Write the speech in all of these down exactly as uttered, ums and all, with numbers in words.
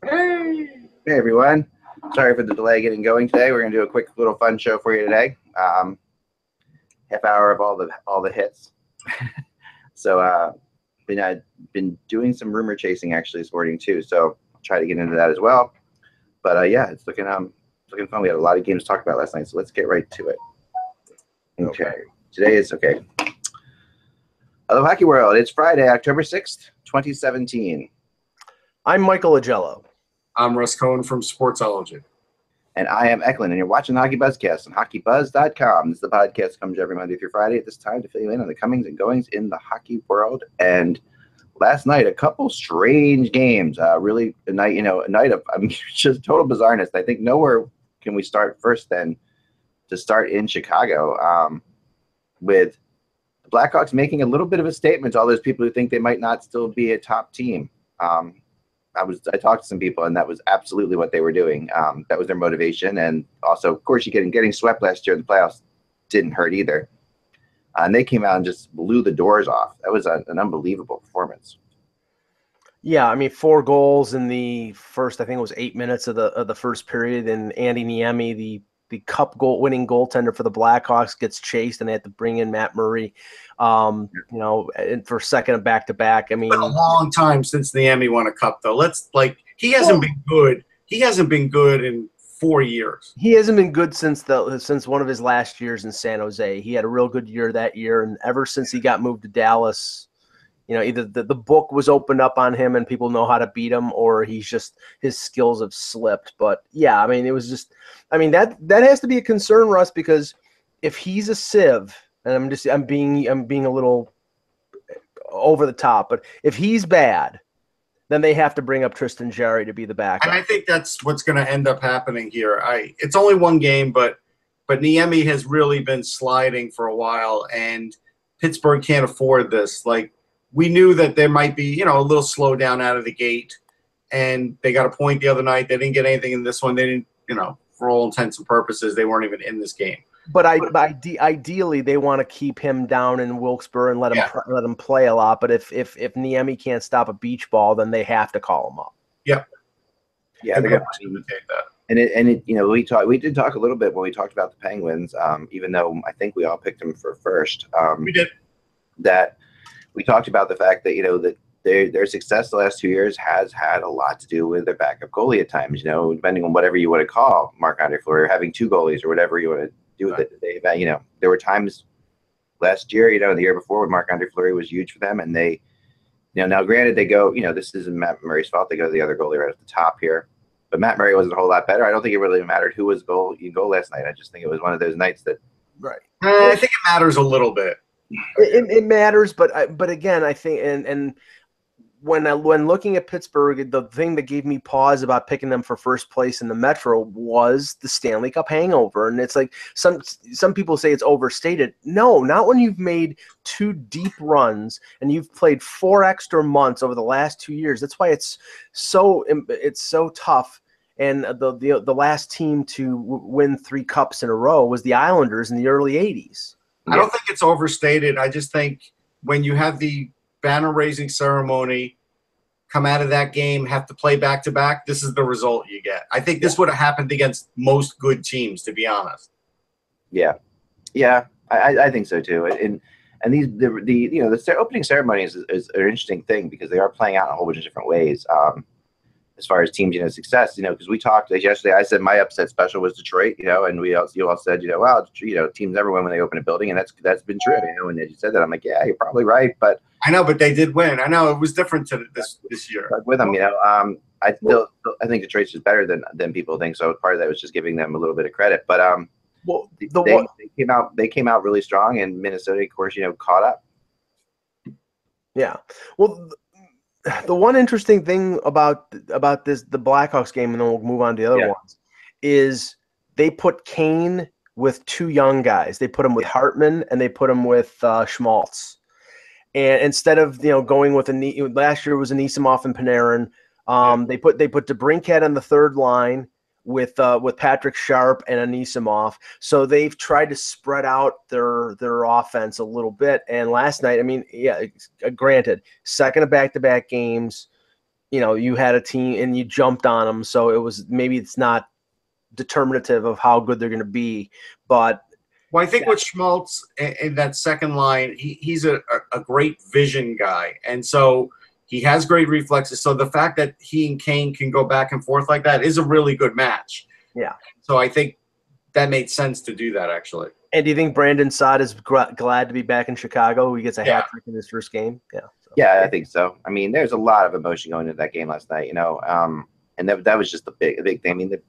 Hey, everyone. Sorry for the delay getting going today. We're going to do a quick little fun show for you today. Um, half hour of all the all the hits. so uh, been, I've been doing some rumor chasing actually this morning too, so I'll try to get into that as well. But uh, yeah, it's looking, um, it's looking fun. We had a lot of games to talk about last night, so let's get right to it. Okay. okay. Today is, okay. Hello, Hockey World. It's Friday, October sixth, twenty seventeen. I'm Michael Agello. I'm Russ Cohen from Sportsology. And I am Eklund, and you're watching Hockey Buzzcast on hockey buzz dot com. This is the podcast that comes every Monday through Friday at this time to fill you in on the comings and goings in the hockey world. And last night, a couple strange games. Uh, really, a night, you know, a night of I mean, just total bizarreness. I think nowhere can we start first than to start in Chicago um, with the Blackhawks making a little bit of a statement to all those people who think they might not still be a top team. Um, I was I talked to some people, and that was absolutely what they were doing. Um, that was their motivation, and also, of course, you getting getting swept last year in the playoffs didn't hurt either. Uh, and they came out and just blew the doors off. That was a, an unbelievable performance. Yeah, I mean, four goals in the first, I think it was eight minutes of the of the first period, and Antti Niemi, the the cup goal winning goaltender for the Blackhawks, gets chased, and they had to bring in Matt Murray, um, you know, and for second and back to back. I mean, it's been a long time since the Emmy won a cup, though. Let's like he hasn't been good. He hasn't been good in four years. He hasn't been good since the since one of his last years in San Jose. He had a real good year that year, and ever since he got moved to Dallas. You know, either the, the book was opened up on him and people know how to beat him, or he's just his skills have slipped. But yeah, I mean, it was just, I mean, that that has to be a concern, Russ, because if he's a sieve, and I'm just I'm being I'm being a little over the top, but if he's bad, then they have to bring up Tristan Jerry to be the backup. And I think that's what's going to end up happening here. I it's only one game, but but Niemi has really been sliding for a while, and Pittsburgh can't afford this. Like. We knew that there might be, you know, a little slowdown out of the gate, and they got a point the other night. They didn't get anything in this one. They didn't, you know, for all intents and purposes, they weren't even in this game. But I, but ideally, they want to keep him down in Wilkes-Barre and let him yeah. let him play a lot. But if if if Niemi can't stop a beach ball, then they have to call him up. Yep. Yeah, and they're going to imitate that. And it and it, you know, we talked we did talk a little bit when we talked about the Penguins, um, even though I think we all picked them for first. Um, we did that. We talked about the fact that, you know, that their their success the last two years has had a lot to do with their backup goalie at times, you know, depending on whatever you want to call Marc Andre Fleury or having two goalies or whatever you want to do with right. it. They, you know, there were times last year, you know, the year before when Marc Andre Fleury was huge for them, and they, you know, now granted they go, you know, this isn't Matt Murray's fault. They go to the other goalie right at the top here, but Matt Murray wasn't a whole lot better. I don't think it really mattered who was goal you go last night. I just think it was one of those nights that. Right. I think it matters a little bit. It, it matters, but I, but again, I think, and and when I, when looking at Pittsburgh, the thing that gave me pause about picking them for first place in the Metro was the Stanley Cup hangover. And it's like some some people say it's overstated. No, not when you've made two deep runs and you've played four extra months over the last two years. That's why it's so it's so tough. And the the, the last team to w- win three cups in a row was the Islanders in the early eighties. I don't think it's overstated. I just think when you have the banner-raising ceremony, come out of that game, have to play back-to-back, this is the result you get. I think this would have happened against most good teams, to be honest. Yeah. Yeah, I, I think so, too. And and these the, the you know the opening ceremonies is, is an interesting thing because they are playing out in a whole bunch of different ways um, as far as teams, you know, success. You know, because we talked like yesterday. I said my upset special was Detroit, you know, and we all, you all said, you know, wow, you know, teams never win when they open a building, and that's that's been true. You know, and as you said that, I'm like, yeah, you're probably right, but I know, but they did win. I know it was different to this this year with them. You know, um, I still I think Detroit's just better than than people think. So part of that was just giving them a little bit of credit, but um, well, the they, one- they came out they came out really strong, and Minnesota, of course, you know, caught up. Yeah, well. Th- the one interesting thing about about this the Blackhawks game, and then we'll move on to the other yeah. ones, is they put Kane with two young guys. They put him with yeah. Hartman and they put him with uh, Schmaltz. And instead of you know going with a last year was Anisimov and Panarin, um, yeah. they put they put DeBrincat on the third line with uh, with Patrick Sharp and Anisimov. So they've tried to spread out their their offense a little bit. And last night, I mean, yeah, granted, second of back-to-back games, you know, you had a team and you jumped on them. So it was maybe it's not determinative of how good they're going to be, but. Well, I think yeah. with Schmaltz in that second line, he, he's a, a great vision guy. And so he has great reflexes. So the fact that he and Kane can go back and forth like that is a really good match. Yeah. So I think that made sense to do that, actually. And do you think Brandon Saad is gr glad to be back in Chicago? He gets a yeah. hat trick in his first game. Yeah. So. Yeah, I think so. I mean, there's a lot of emotion going into that game last night, you know, um, and that, that was just the big, big thing. I mean, the,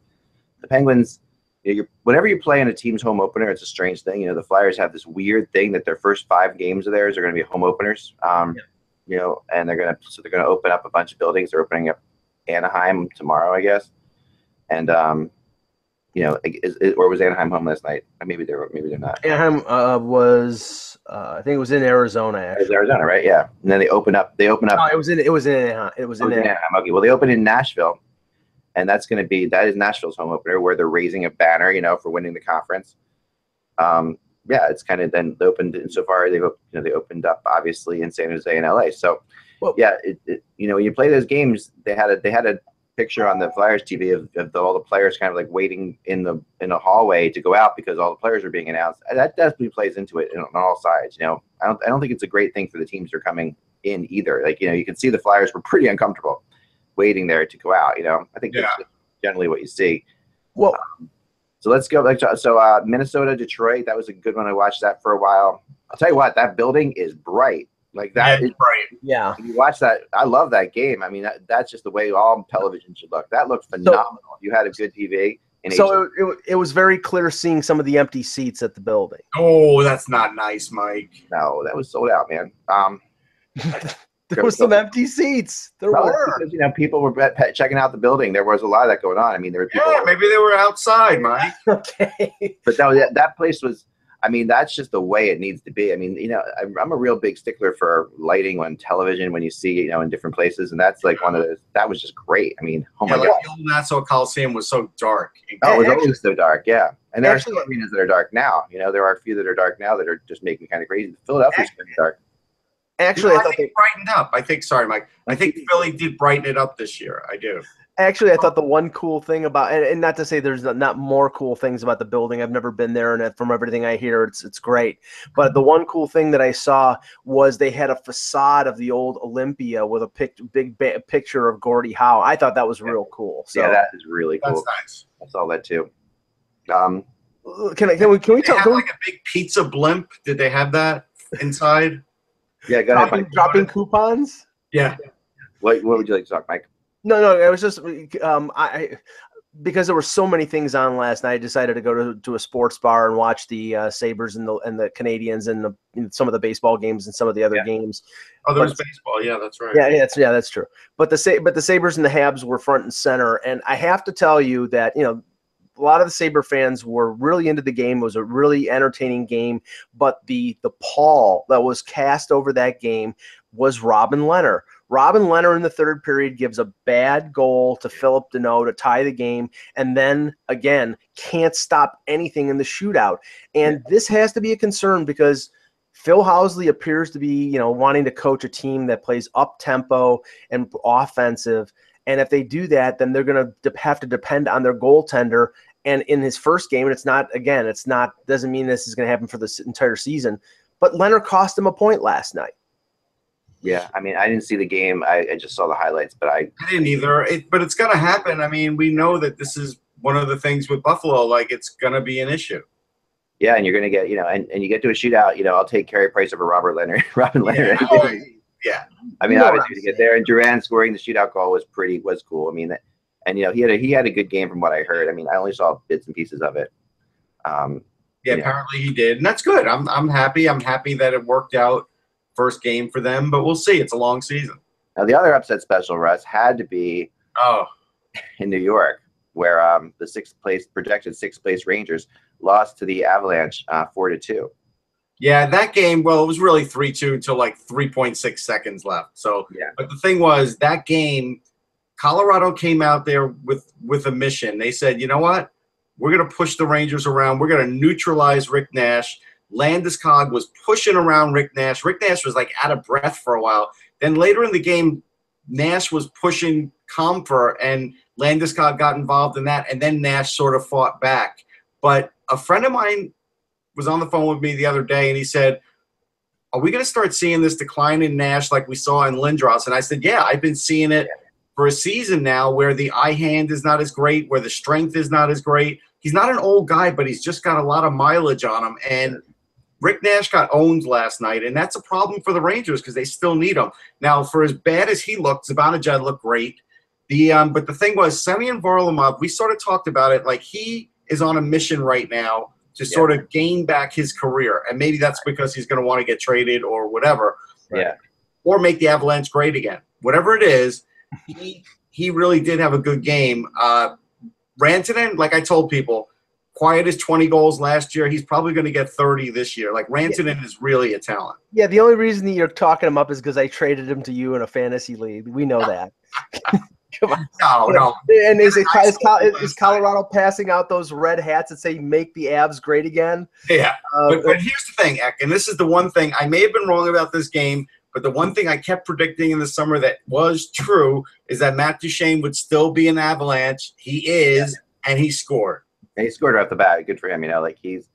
the Penguins – You're, whenever you play in a team's home opener, it's a strange thing. You know, the Flyers have this weird thing that their first five games of theirs are going to be home openers. Um, yeah. You know, and they're going to so they're going to open up a bunch of buildings. They're opening up Anaheim tomorrow, I guess. And um, you know, is, is, or was Anaheim home last night? Maybe they're maybe they're not. Anaheim uh, was uh, I think it was in Arizona. Actually. It was Arizona, right? Yeah. And then they open up. They open up. Oh, it was in. It was in. Anaheim. It was in, it was in Anaheim. Anaheim. Okay. Well, they opened in Nashville. And that's going to be that is Nashville's home opener where they're raising a banner, you know, for winning the conference. Um, yeah, it's kind of then opened insofar they've you know they opened up obviously in San Jose and L A. So well, yeah, it, it, you know when you play those games, they had a they had a picture on the Flyers T V of, of the, all the players kind of like waiting in the in a hallway to go out because all the players are being announced. That definitely plays into it on all sides. You know, I don't I don't think it's a great thing for the teams that are coming in either. Like you know you can see the Flyers were pretty uncomfortable waiting there to go out, you know. I think yeah. that's generally what you see. Well, um, so let's go. So uh, Minnesota, Detroit, that was a good one. I watched that for a while. I'll tell you what, that building is bright. Like that is bright. Yeah. You watch that. I love that game. I mean, that, that's just the way all television should look. That looked phenomenal. So, you had a good T V. In so it, it, it was very clear seeing some of the empty seats at the building. Oh, that's not nice, Mike. No, that was sold out, man. Um, There was some empty seats. There well, were, because, you know, people were checking out the building. There was a lot of that going on. I mean, there were people. Yeah, maybe they were outside, Mike. Okay. But no, that that place was. I mean, that's just the way it needs to be. I mean, you know, I'm a real big stickler for lighting on television when you see, you know, in different places, and that's like yeah. one of those. That was just great. I mean, oh yeah, my like god, the Nassau Coliseum was so dark. Oh, it was actually, always so dark. Yeah, and there actually, are still arenas that are dark now. You know, there are a few that are dark now that are just making me kind of crazy. Philadelphia's pretty dark. Actually, you know, I, I thought think they brightened up. I think, sorry, Mike. I think Philly did brighten it up this year. I do. Actually, I thought the one cool thing about, and, and not to say there's not more cool things about the building. I've never been there, and from everything I hear, it's it's great. But the one cool thing that I saw was they had a facade of the old Olympia with a pic, big ba picture of Gordie Howe. I thought that was real cool. So. Yeah, that is really cool. That's nice. I saw that too. Um, can I? Can we? Can we talk? Did they have like a big pizza blimp? Did they have that inside? Yeah, got dropping, dropping coupons. Yeah. What What would you like to talk, Mike? No, no, it was just um, I because there were so many things on last night. I decided to go to, to a sports bar and watch the uh, Sabres and the and the Canadians and, the, and some of the baseball games and some of the other yeah. games. Oh, there but, was baseball. Yeah, that's right. Yeah, yeah, that's, yeah, that's true. But the but the Sabres and the Habs were front and center, and I have to tell you that you know. A lot of the Sabre fans were really into the game. It was a really entertaining game, but the the pall that was cast over that game was Robin Leonard. Robin Leonard in the third period gives a bad goal to Philip Deneau to tie the game, and then, again, can't stop anything in the shootout. And this has to be a concern because Phil Housley appears to be, you know, wanting to coach a team that plays up-tempo and offensive, and if they do that, then they're going to have to depend on their goaltender. And in his first game, and it's not, again, it's not, doesn't mean this is going to happen for this entire season, but Leonard cost him a point last night. Yeah. I mean, I didn't see the game. I, I just saw the highlights, but I, I didn't either. It, but it's going to happen. I mean, we know that this is one of the things with Buffalo, like it's going to be an issue. Yeah. And you're going to get, you know, and, and you get to a shootout, you know, I'll take Carey Price over Robert Leonard, Robin Leonard. Yeah. Oh, yeah. I mean, you know obviously to get there and Duran scoring the shootout goal was pretty, was cool. I mean, that, And, you know, he had, a, he had a good game from what I heard. I mean, I only saw bits and pieces of it. Um, yeah, you know. Apparently he did. And that's good. I'm, I'm happy. I'm happy that it worked out first game for them. But we'll see. It's a long season. Now, the other upset special, Russ, had to be oh. in New York, where um, the sixth place projected sixth place Rangers lost to the Avalanche uh, four to two. Yeah, that game. Well, it was really three two until like three point six seconds left. So, yeah. But the thing was, that game, Colorado came out there with with a mission. They said, you know what, we're going to push the Rangers around. We're going to neutralize Rick Nash. Landeskog was pushing around Rick Nash. Rick Nash was like out of breath for a while. Then later in the game, Nash was pushing Comfer, and Landeskog got involved in that, and then Nash sort of fought back. But a friend of mine was on the phone with me the other day, and he said, are we going to start seeing this decline in Nash like we saw in Lindros? And I said, yeah, I've been seeing it for a season now, where the eye hand is not as great, where the strength is not as great. He's not an old guy, but he's just got a lot of mileage on him. And Rick Nash got owned last night, and that's a problem for the Rangers because they still need him. Now, for as bad as he looked, Zibanejad looked great. The um, But the thing was, Semyon Varlamov, we sort of talked about it, like he is on a mission right now to yeah. sort of gain back his career, and maybe that's because he's going to want to get traded or whatever, right? Yeah, or make the Avalanche great again. Whatever it is, he, he really did have a good game. Uh, Rantanen, like I told people, quiet as twenty goals last year. He's probably going to get thirty this year. Like, Rantanen yeah. is really a talent. Yeah, the only reason that you're talking him up is because I traded him to you in a fantasy league. We know that. Come on. No, no. And is, it, is, is Colorado passing out those red hats that say make the Avs great again? Yeah. Uh, but, but here's the thing, Ek, and this is the one thing. I may have been wrong about this game, but the one thing I kept predicting in the summer that was true is that Matt Duchene would still be an Avalanche. He is, yeah. and he scored. And he scored off the bat. Good for him, you know. Like he's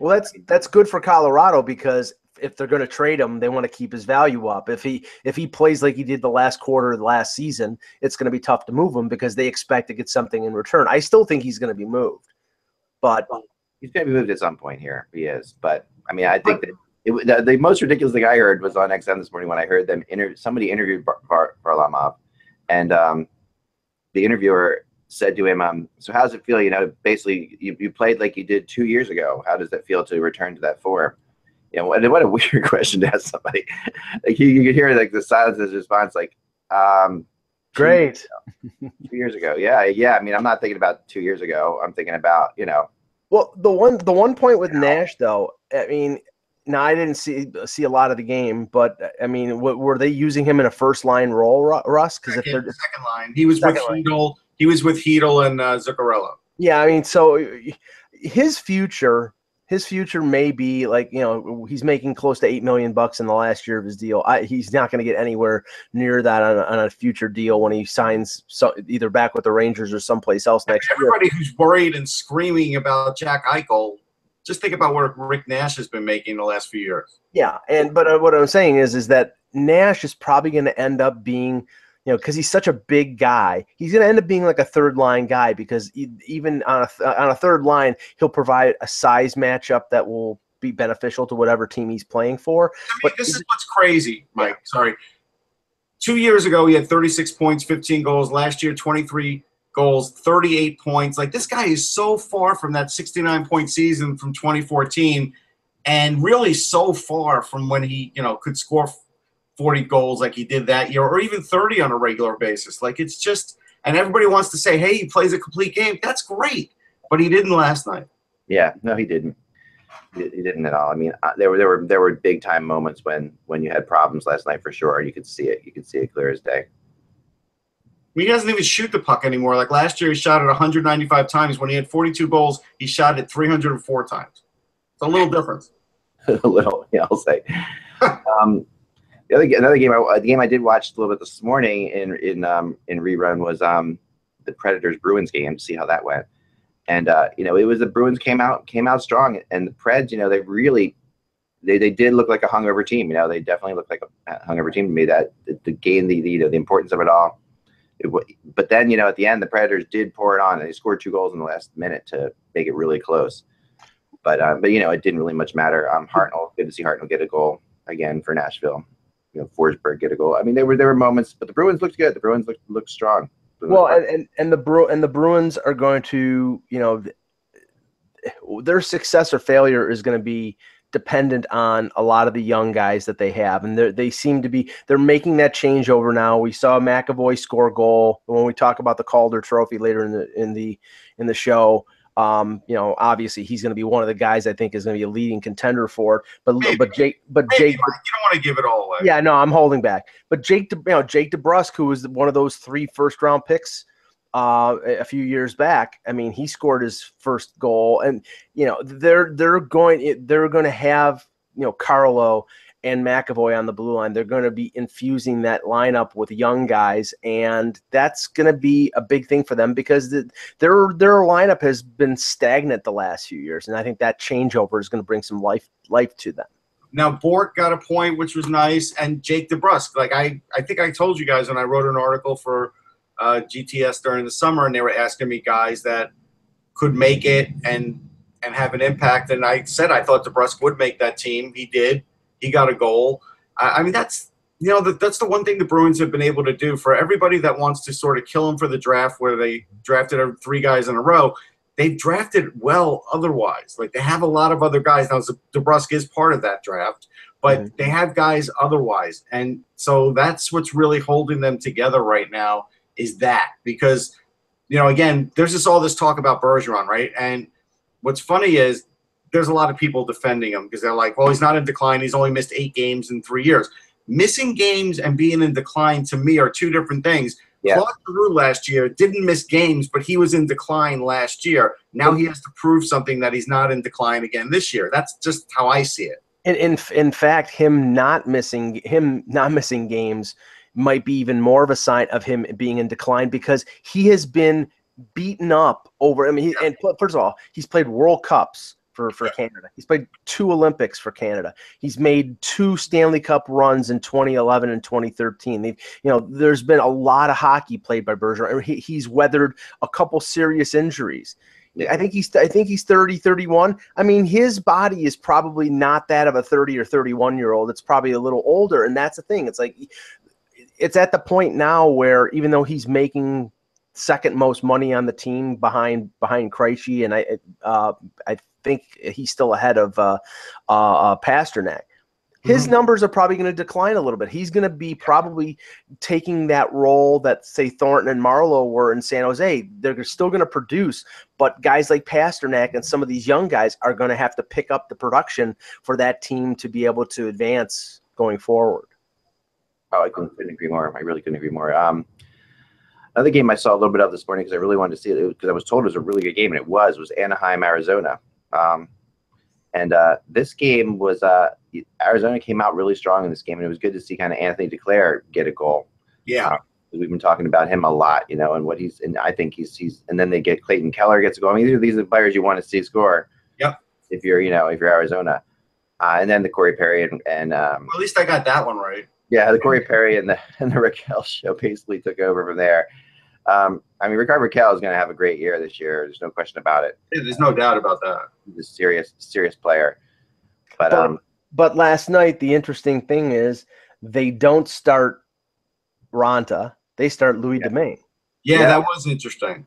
well. That's that's good for Colorado because if they're going to trade him, they want to keep his value up. If he if he plays like he did the last quarter of the last season, it's going to be tough to move him because they expect to get something in return. I still think he's going to be moved, but he's going to be moved at some point here. He is, but I mean, I think that. It, the, the most ridiculous thing I heard was on X M this morning when I heard them inter somebody interviewed Bar Bar Varlamov, and um, the interviewer said to him, um, so how does it feel, you know, basically you, you played like you did two years ago. How does that feel to return to that form? You know, what, what a weird question to ask somebody. Like you, you could hear like the silence of his response, like, um, great. You know, two years ago. Yeah, yeah. I mean, I'm not thinking about two years ago. I'm thinking about, you know. Well, the one, the one point with Nash, though, I mean – now, I didn't see see a lot of the game, but, I mean, w were they using him in a first-line role, Russ? Because if they're just, second line. He was with Heedle. He was with Heedle and uh, Zuccarello. Yeah, I mean, so his future, his future may be like, you know, he's making close to eight million dollars bucks in the last year of his deal. I, he's not going to get anywhere near that on a, on a future deal when he signs so, either back with the Rangers or someplace else next year. Everybody who's worried and screaming about Jack Eichel, just think about what Rick Nash has been making the last few years. Yeah, and but what I'm saying is, is that Nash is probably going to end up being, you know, because he's such a big guy, he's going to end up being like a third line guy because even on a on a third line, he'll provide a size matchup that will be beneficial to whatever team he's playing for. I mean, but this is what's crazy, Mike. Sorry, two years ago he had thirty-six points, fifteen goals. Last year, twenty-three. Goals, thirty-eight points. Like, this guy is so far from that sixty-nine point season from twenty fourteen and really so far from when he, you know, could score forty goals like he did that year or even thirty on a regular basis. Like, it's just – and everybody wants to say, hey, he plays a complete game. That's great. But he didn't last night. Yeah. No, he didn't. He didn't at all. I mean, there were there were, there were big-time moments when, when you had problems last night for sure. You could see it. You could see it clear as day. He doesn't even shoot the puck anymore. Like last year, he shot it one hundred ninety-five times. When he had forty-two goals, he shot it three hundred four times. It's a little difference. A little, yeah, I'll say. um, the other another game, I, the game I did watch a little bit this morning in in um, in rerun was um, the Predators Bruins game. To see how that went, and uh, you know, it was the Bruins came out came out strong, and the Preds, you know, they really they they did look like a hungover team. You know, they definitely looked like a hungover team to me. That the game, the the, you know, the importance of it all. But then, you know, at the end, the Predators did pour it on, and they scored two goals in the last minute to make it really close. But, uh, but you know, it didn't really much matter. Um, Hartnell, good to see Hartnell get a goal again for Nashville. You know, Forsberg get a goal. I mean, there were there were moments, but the Bruins looked good. The Bruins looked looked strong. Well, and, and and the Bru and the Bruins are going to, you know, their success or failure is going to be dependent on a lot of the young guys that they have. And they seem to be – they're making that changeover now. We saw McAvoy score a goal. When we talk about the Calder Trophy later in the in the, in the show, um, you know, obviously he's going to be one of the guys I think is going to be a leading contender for it. But Maybe. but Jake but Maybe. Jake, you don't want to give it all away. Yeah, no, I'm holding back. But Jake, you know, Jake DeBrusk, who was one of those three first-round picks Uh, a few years back, I mean, he scored his first goal, and you know they're they're going they're going to have you know Carlo and McAvoy on the blue line. They're going to be infusing that lineup with young guys, and that's going to be a big thing for them because the, their their lineup has been stagnant the last few years, and I think that changeover is going to bring some life life to them. Now, Bork got a point, which was nice, and Jake DeBrusk. Like I, I think I told you guys when I wrote an article for Uh, G T S during the summer, and they were asking me guys that could make it and and have an impact, and I said I thought DeBrusk would make that team. He did. He got a goal. I, I mean, that's you know the, that's the one thing the Bruins have been able to do. For everybody that wants to sort of kill them for the draft, where they drafted three guys in a row, they drafted well otherwise. Like, they have a lot of other guys. Now DeBrusk is part of that draft, but mm-hmm. they have guys otherwise, and so that's what's really holding them together right now. Is that because, you know, again, there's just all this talk about Bergeron, right? And what's funny is there's a lot of people defending him because they're like, well, he's not in decline. He's only missed eight games in three years. Missing games and being in decline to me are two different things. Yeah. Claude Giroux last year didn't miss games, but he was in decline last year. Now he has to prove something that he's not in decline again this year. That's just how I see it. And in, in fact, him not missing him not missing games might be even more of a sign of him being in decline because he has been beaten up over. I mean, he, and first of all, he's played World Cups for, for Canada. He's played two Olympics for Canada. He's made two Stanley Cup runs in twenty eleven and twenty thirteen. They've, you know, there's been a lot of hockey played by Bergeron. He, he's weathered a couple serious injuries. I think he's I think he's thirty, thirty-one. I mean, his body is probably not that of a thirty or thirty-one year old. It's probably a little older, and that's the thing. It's like, it's at the point now where even though he's making second most money on the team behind behind Krejci, and I uh, I think he's still ahead of uh, uh, Pasternak, his mm-hmm. numbers are probably going to decline a little bit. He's going to be probably taking that role that, say, Thornton and Marleau were in San Jose. They're still going to produce, but guys like Pasternak and some of these young guys are going to have to pick up the production for that team to be able to advance going forward. Oh, I couldn't, couldn't agree more. I really couldn't agree more. Um, another game I saw a little bit of this morning because I really wanted to see it because I was told it was a really good game, and it was, was Anaheim, Arizona. Um, and uh, this game was uh, – Arizona came out really strong in this game, and it was good to see kind of Anthony DeClaire get a goal. Yeah. Uh, we've been talking about him a lot, you know, and what he's – and I think he's, he's – and then they get Clayton Keller gets a goal. I mean, these are, these are the players you want to see score. Yep. If you're, you know, if you're Arizona. Uh, and then the Corey Perry and, and – um, well, at least I got that one right. Yeah, the Corey Perry and the and the Raquel show basically took over from there. Um, I mean, Rickard Raquel is going to have a great year this year. There's no question about it. Yeah, there's no doubt about that. He's a serious, serious player. But, but um, but last night the interesting thing is they don't start Ranta. They start Louis yeah. Domingue. Yeah, yeah, that was interesting.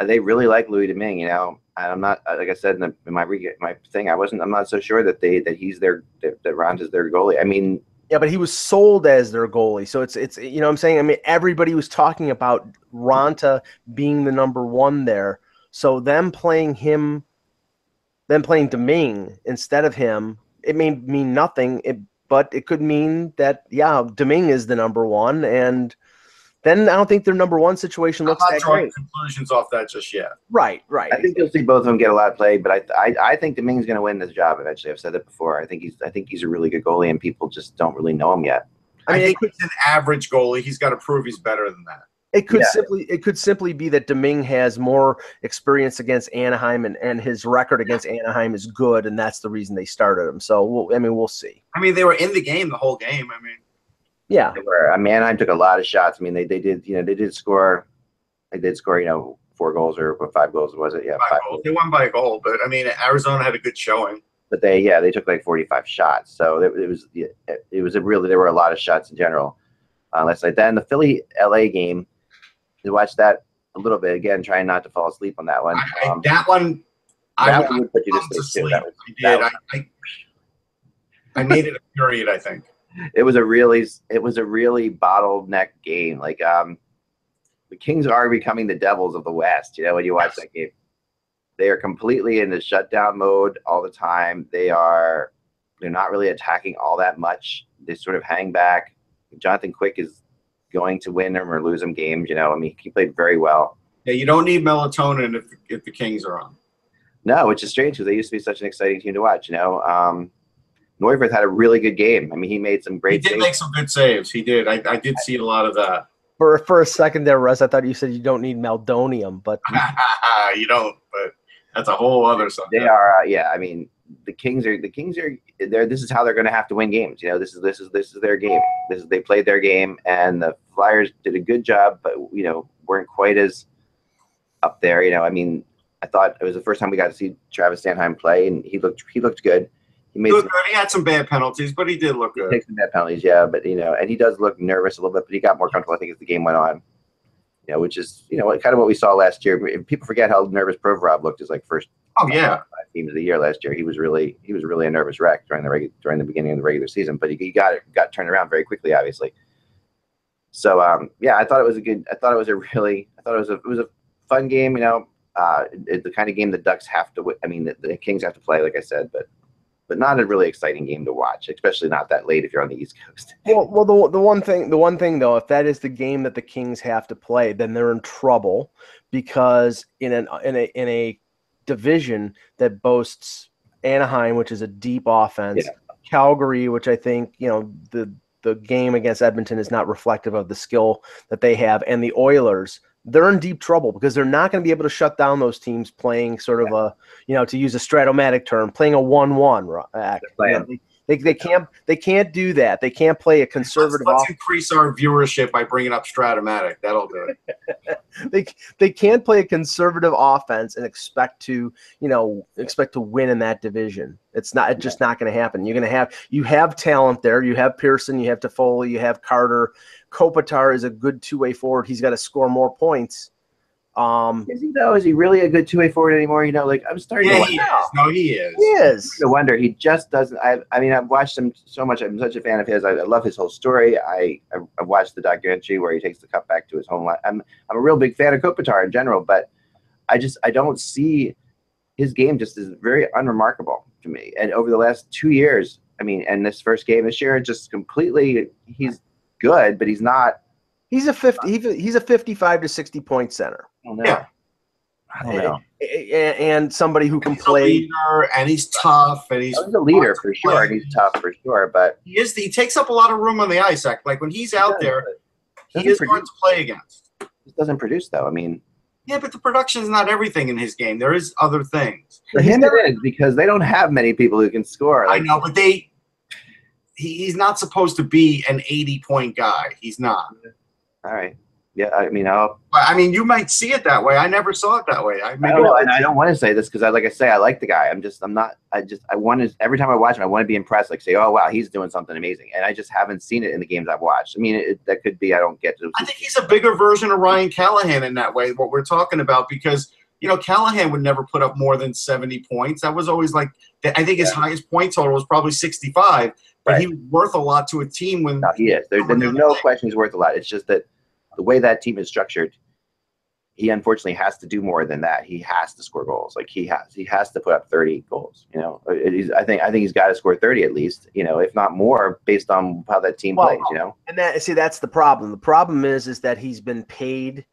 Uh, they really like Louis Domingue, you know. And I'm not, like I said in, the, in my my thing, I wasn't. I'm not so sure that they that he's their that, that Ranta's their goalie. I mean. Yeah, but he was sold as their goalie. So it's, it's you know what I'm saying? I mean, everybody was talking about Ranta being the number one there. So them playing him, them playing Domingue instead of him, it may mean nothing, it, but it could mean that, yeah, Domingue is the number one. And then I don't think their number one situation looks that great. I'm not drawing conclusions off that just yet. Right, right. I think you'll see both of them get a lot of play, but I, I, I think Domingue's going to win this job eventually. I've said it before. I think he's, I think he's a really good goalie, and people just don't really know him yet. I mean, I think he's an average goalie. He's got to prove he's better than that. It could yeah. simply, it could simply be that Domingue has more experience against Anaheim, and, and his record against yeah. Anaheim is good, and that's the reason they started him. So, we'll, I mean, we'll see. I mean, they were in the game the whole game. I mean. Yeah, I mean, Anaheim took a lot of shots. I mean, they, they did, you know, they did score, they did score, you know, four goals or five goals was it? Yeah, five, five goals. Goals. They won by a goal, but I mean, Arizona had a good showing. But they, yeah, they took like forty-five shots, so it, it was, it, it was a really there were a lot of shots in general. Uh, last night, then the Philly L A game, you watched that a little bit again, trying not to fall asleep on that one. I, um, that one, I would, would put you to sleep. That was, I did. That I, I, I needed a period, I think. It was a really, it was a really bottleneck game. Like, um, the Kings are becoming the Devils of the West. You know, when you watch yes. that game, they are completely in the shutdown mode all the time. They are, they're not really attacking all that much. They sort of hang back. Jonathan Quick is going to win them or lose them games. You know, I mean, he played very well. Yeah, you don't need melatonin if if the Kings are on. No, which is strange because they used to be such an exciting team to watch. You know, um, Neuwirth had a really good game. I mean, he made some great. He did saves. Make some good saves. He did. I, I did I, see a lot of that. For for a second there, Russ, I thought you said you don't need meldonium, but you don't. But that's a whole other subject. They are, uh, yeah. I mean, the Kings are the Kings are. They're, this is how they're going to have to win games. You know, this is this is this is their game. This is they played their game, and the Flyers did a good job, but you know, weren't quite as up there. You know, I mean, I thought it was the first time we got to see Travis Sanheim play, and he looked he looked good. He made he, some, good. he had some bad penalties, but he did look good. He took some bad penalties, yeah, but you know, and he does look nervous a little bit, but he got more comfortable, I think, as the game went on. You know, which is you know kind of what we saw last year. People forget how nervous Provorov looked his like first. Oh yeah, uh, team of the year last year. He was really he was really a nervous wreck during the regu- during the beginning of the regular season, but he, he got it got turned around very quickly, obviously. So um, yeah, I thought it was a good. I thought it was a really. I thought it was a it was a fun game. You know, uh, it's the kind of game the Ducks have to. I mean, the, the Kings have to play, like I said, but. But not a really exciting game to watch, especially not that late if you're on the East Coast. Well, well, the the one thing, the one thing though, if that is the game that the Kings have to play, then they're in trouble because in an in a in a division that boasts Anaheim, which is a deep offense, yeah. Calgary, which I think you know the the game against Edmonton is not reflective of the skill that they have, and the Oilers. They're in deep trouble because they're not going to be able to shut down those teams playing sort of a, you know, to use a Stratomatic term, playing a one one act. You know, they, they can't they can't do that. They can't play a conservative. Let's, let's increase our viewership by bringing up Stratomatic. That'll do it. they they can't play a conservative offense and expect to you know expect to win in that division. It's not it's just not going to happen. You're going to have you have talent there. You have Pearson. You have Toffoli. You have Carter. Kopitar is a good two-way forward. He's got to score more points. Um, is he though? Is he really a good two-way forward anymore? You know, like I'm starting. Yeah, to he is. No, he is. He is. No wonder he just doesn't. I, I mean, I've watched him so much. I'm such a fan of his. I, I love his whole story. I, I, I watched the documentary where he takes the cup back to his home. I'm, I'm a real big fan of Kopitar in general, but I just, I don't see his game. Just is very unremarkable to me. And over the last two years, I mean, and this first game this year, just completely, he's. Good, but he's not. He's a fifty. He's a fifty-five to sixty point center. I don't know. Yeah. I don't know. And, and somebody who can he's play. A leader, and he's tough, and he's. He's a leader for sure, play. And he's tough for sure. But he is. The, he takes up a lot of room on the ice. Like when he's out he does, there, he is hard to play against. He doesn't produce though. I mean. Yeah, but the production is not everything in his game. There is other things. For him, never, it is because they don't have many people who can score. Like, I know, but they. He's not supposed to be an eighty-point guy. He's not. All right. Yeah, I mean, I'll. I mean, you might see it that way. I never saw it that way. I, I don't know, and I don't want to say this because, I, like I say, I like the guy. I'm just, I'm not. I just, I want to. Every time I watch him, I want to be impressed. Like, say, oh wow, he's doing something amazing, and I just haven't seen it in the games I've watched. I mean, it, that could be. I don't get to. I think he's a bigger version of Ryan Callahan in that way. What we're talking about, because you know, Callahan would never put up more than seventy points. That was always like, I think his yeah. highest point total was probably sixty-five. Right. He was worth a lot to a team when no, he is. There, there's no play. question he's worth a lot. It's just that the way that team is structured, he unfortunately has to do more than that. He has to score goals. Like he has, he has to put up thirty goals. You know, he's, I think I think he's got to score thirty at least. You know, if not more, based on how that team well, plays. You know, and that see that's the problem. The problem is is that he's been paid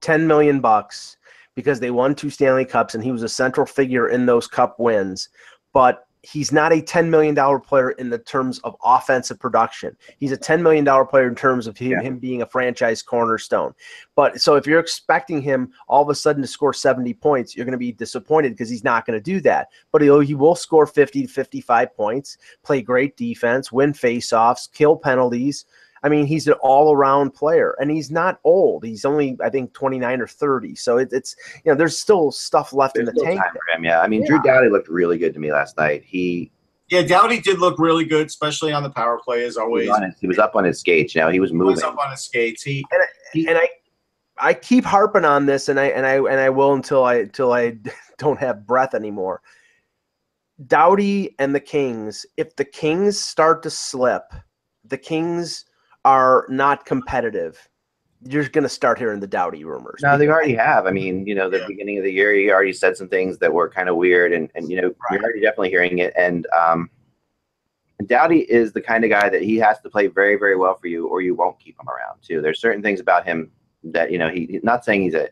ten million bucks because they won two Stanley Cups and he was a central figure in those Cup wins, but. He's not a ten million dollars player in the terms of offensive production. He's a ten million dollars player in terms of him, yeah. him being a franchise cornerstone. But so if you're expecting him all of a sudden to score seventy points, you're going to be disappointed because he's not going to do that. But he'll, he will score fifty to fifty-five points, play great defense, win faceoffs, kill penalties. I mean, he's an all-around player, and he's not old. He's only, I think, twenty-nine or thirty. So it, it's, you know, there's still stuff left there's in the tank. Time for him, yeah, I mean, yeah. Drew Doughty looked really good to me last night. He, yeah, Doughty did look really good, especially on the power play as always. He was, his, he was up on his skates. You know, he was moving. He was up on his skates. He and I, he, and I, I keep harping on this, and I and I and I will until I until I don't have breath anymore. Doughty and the Kings. If the Kings start to slip, the Kings are not competitive. You're going to start hearing the Doughty rumors. No, they already have. I mean, you know, the yeah. beginning of the year, he already said some things that were kind of weird, and, and you know, right. you're already definitely hearing it. And um, Doughty is the kind of guy that he has to play very, very well for you, or you won't keep him around, too. There's certain things about him that, you know, he not saying he's a,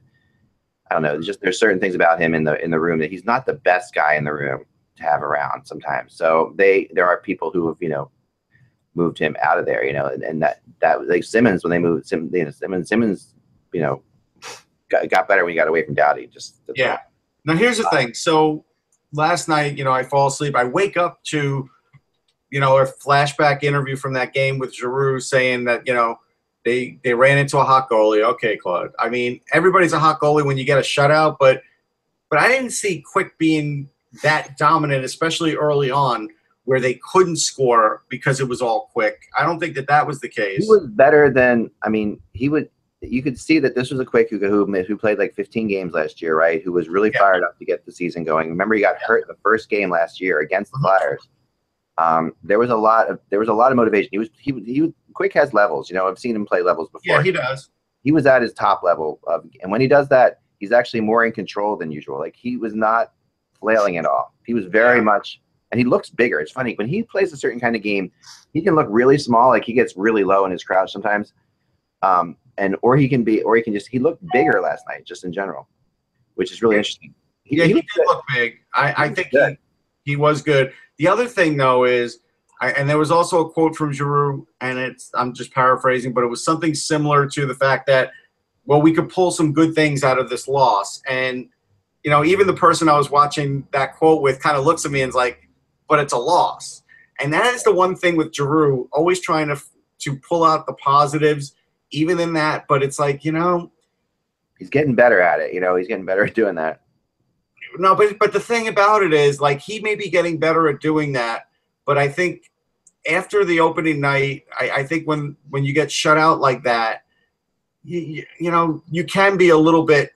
I don't know, just there's certain things about him in the in the room that he's not the best guy in the room to have around sometimes. So they there are people who have, you know, moved him out of there, you know, and, and that that like Simmons when they moved Sim, you know, Simmons Simmons, you know, got, got better when he got away from Doughty. Just yeah. That. Now here's the uh, thing. So last night, you know, I fall asleep. I wake up to, you know, a flashback interview from that game with Giroux saying that, you know, they they ran into a hot goalie. Okay, Claude. I mean, everybody's a hot goalie when you get a shutout, but but I didn't see Quick being that dominant, especially early on, where they couldn't score because it was all Quick. I don't think that that was the case. He was better than, I mean, he would. You could see that this was a Quick who who, who played like fifteen games last year, right? Who was really yeah. fired up to get the season going. Remember, he got yeah. hurt the first game last year against the Flyers. Um, there was a lot of there was a lot of motivation. He was he he Quick has levels. You know, I've seen him play levels before. Yeah, he does. He was at his top level, of, and when he does that, he's actually more in control than usual. Like he was not flailing at all. He was very yeah. much. And he looks bigger. It's funny. When he plays a certain kind of game, he can look really small. Like he gets really low in his crouch sometimes. Um, and or he can be, or he can just, he looked bigger last night just in general, which is really interesting. He, yeah, he, he did good. look big. I, I think he, he was good. The other thing, though, is, I, and there was also a quote from Giroux, and it's I'm just paraphrasing, but it was something similar to the fact that, well, we could pull some good things out of this loss. And, you know, even the person I was watching that quote with kind of looks at me and is like, but it's a loss. And that is the one thing with Giroux, always trying to to pull out the positives, even in that. But it's like, you know. He's getting better at it. You know, he's getting better at doing that. No, but, but the thing about it is, like, he may be getting better at doing that. But I think after the opening night, I, I think when, when you get shut out like that, you, you know, you can be a little bit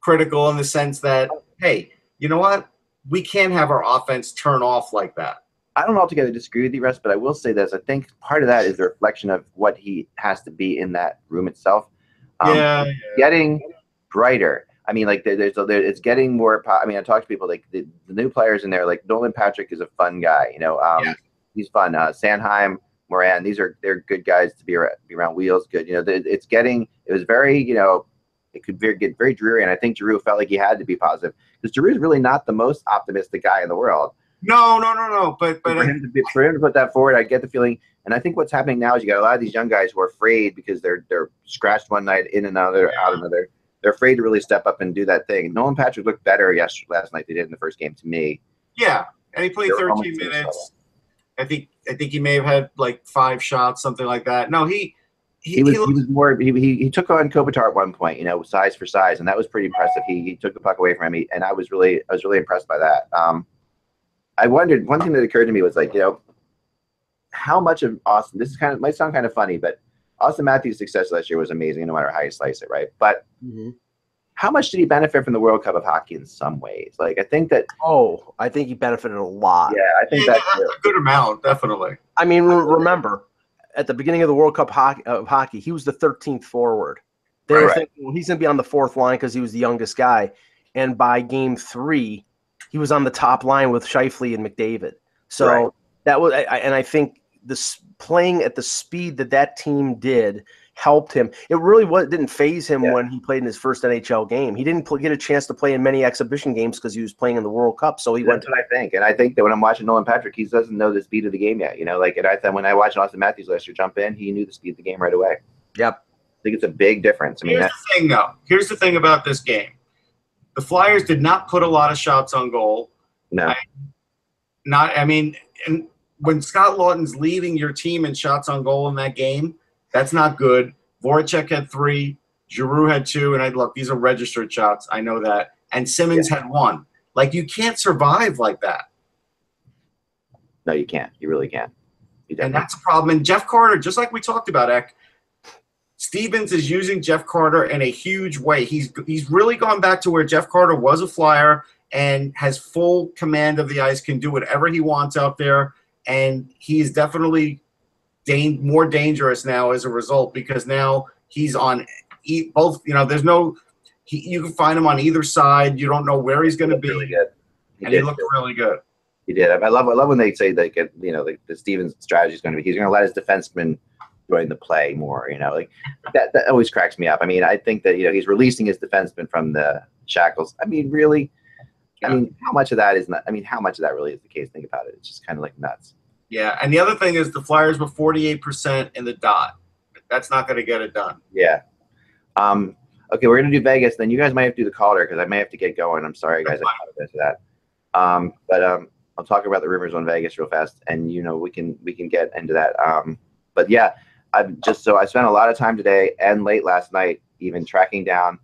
critical in the sense that, hey, you know what? We can't have our offense turn off like that. I don't altogether disagree with you, Russ, but I will say this. I think part of that is the reflection of what he has to be in that room itself. Um, yeah, yeah. Getting brighter. I mean, like, there's a, there, it's getting more – I mean, I talk to people, like, the, the new players in there, like, Nolan Patrick is a fun guy. You know, um, yeah. he's fun. Uh, Sanheim, Moran, these are – they're good guys to be around, be around Wheels, good. You know, it's getting – it was very, you know – it could be, get very dreary, and I think Giroux felt like he had to be positive because Giroux's really not the most optimistic guy in the world. No, no, no, no. But but for him to, be, for him to put that forward, I get the feeling, and I think what's happening now is you got a lot of these young guys who are afraid because they're they're scratched one night in another yeah. out another. They're afraid to really step up and do that thing. Nolan Patrick looked better yesterday last night. They did in the first game to me. Yeah, and he played thirteen minutes. I think I think he may have had like five shots, something like that. No, he. He, he was he, looked, he was more he, he he took on Kopitar at one point, you know, size for size, and that was pretty impressive. He he took the puck away from him, he, and I was really I was really impressed by that. Um, I wondered one thing that occurred to me was like, you know, how much of Auston this is kind of might sound kind of funny, but Auston Matthews' success last year was amazing, no matter how you slice it, right? But mm-hmm. how much did he benefit from the World Cup of Hockey in some ways? Like, I think that oh, I think he benefited a lot. Yeah, I think yeah, that's, that's a good amount, definitely. I mean, re- remember. At the beginning of the World Cup hockey, uh, hockey he was the thirteenth forward. They right. were thinking, well, he's going to be on the fourth line because he was the youngest guy. And by game three, he was on the top line with Scheifele and McDavid. So right. that was, I, and I think this playing at the speed that that team did helped him. It really was, didn't phase him yeah. when he played in his first N H L game. He didn't pl- get a chance to play in many exhibition games because he was playing in the World Cup. So he That's went. That's what I think, and I think that when I'm watching Nolan Patrick, he doesn't know the speed of the game yet. You know, like and I thought when I watched Auston Matthews last year jump in, he knew the speed of the game right away. Yep, I think it's a big difference. I mean, here's that- the thing, though. Here's the thing about this game: the Flyers did not put a lot of shots on goal. No, I, not. I mean, and when Scott Lawton's leading your team in shots on goal in that game. That's not good. Voracek had three. Giroux had two. And I look, these are registered shots. I know that. And Simmons yeah. had one. Like, you can't survive like that. No, you can't. You really can't. You and that's a problem. And Jeff Carter, just like we talked about, Ek, Stevens is using Jeff Carter in a huge way. He's he's really gone back to where Jeff Carter was a Flyer and has full command of the ice, can do whatever he wants out there, and he is definitely da- more dangerous now as a result, because now he's on e- both. You know, there's no he, you can find him on either side. You don't know where he's going to be. Really good. He and he looked really good. He did. I love I love when they say that, you know, the, the Stevens strategy is going to be he's going to let his defenseman join the play more, you know, like that, that always cracks me up. I mean, I think that, you know, he's releasing his defenseman from the shackles. I mean, really, yeah. I mean, how much of that is not, I mean, how much of that really is the case? Think about it. It's just kind of like nuts. Yeah. And the other thing is the Flyers were forty-eight percent in the dot. That's not going to get it done. Yeah. Um, okay. We're going to do Vegas. Then you guys might have to do the caller because I may have to get going. I'm sorry, guys. I apologize for that. Um, but, um, I'll talk about the rumors on Vegas real fast, and you know we can we can get into that. Um, but yeah, I've just so I spent a lot of time today and late last night, even tracking down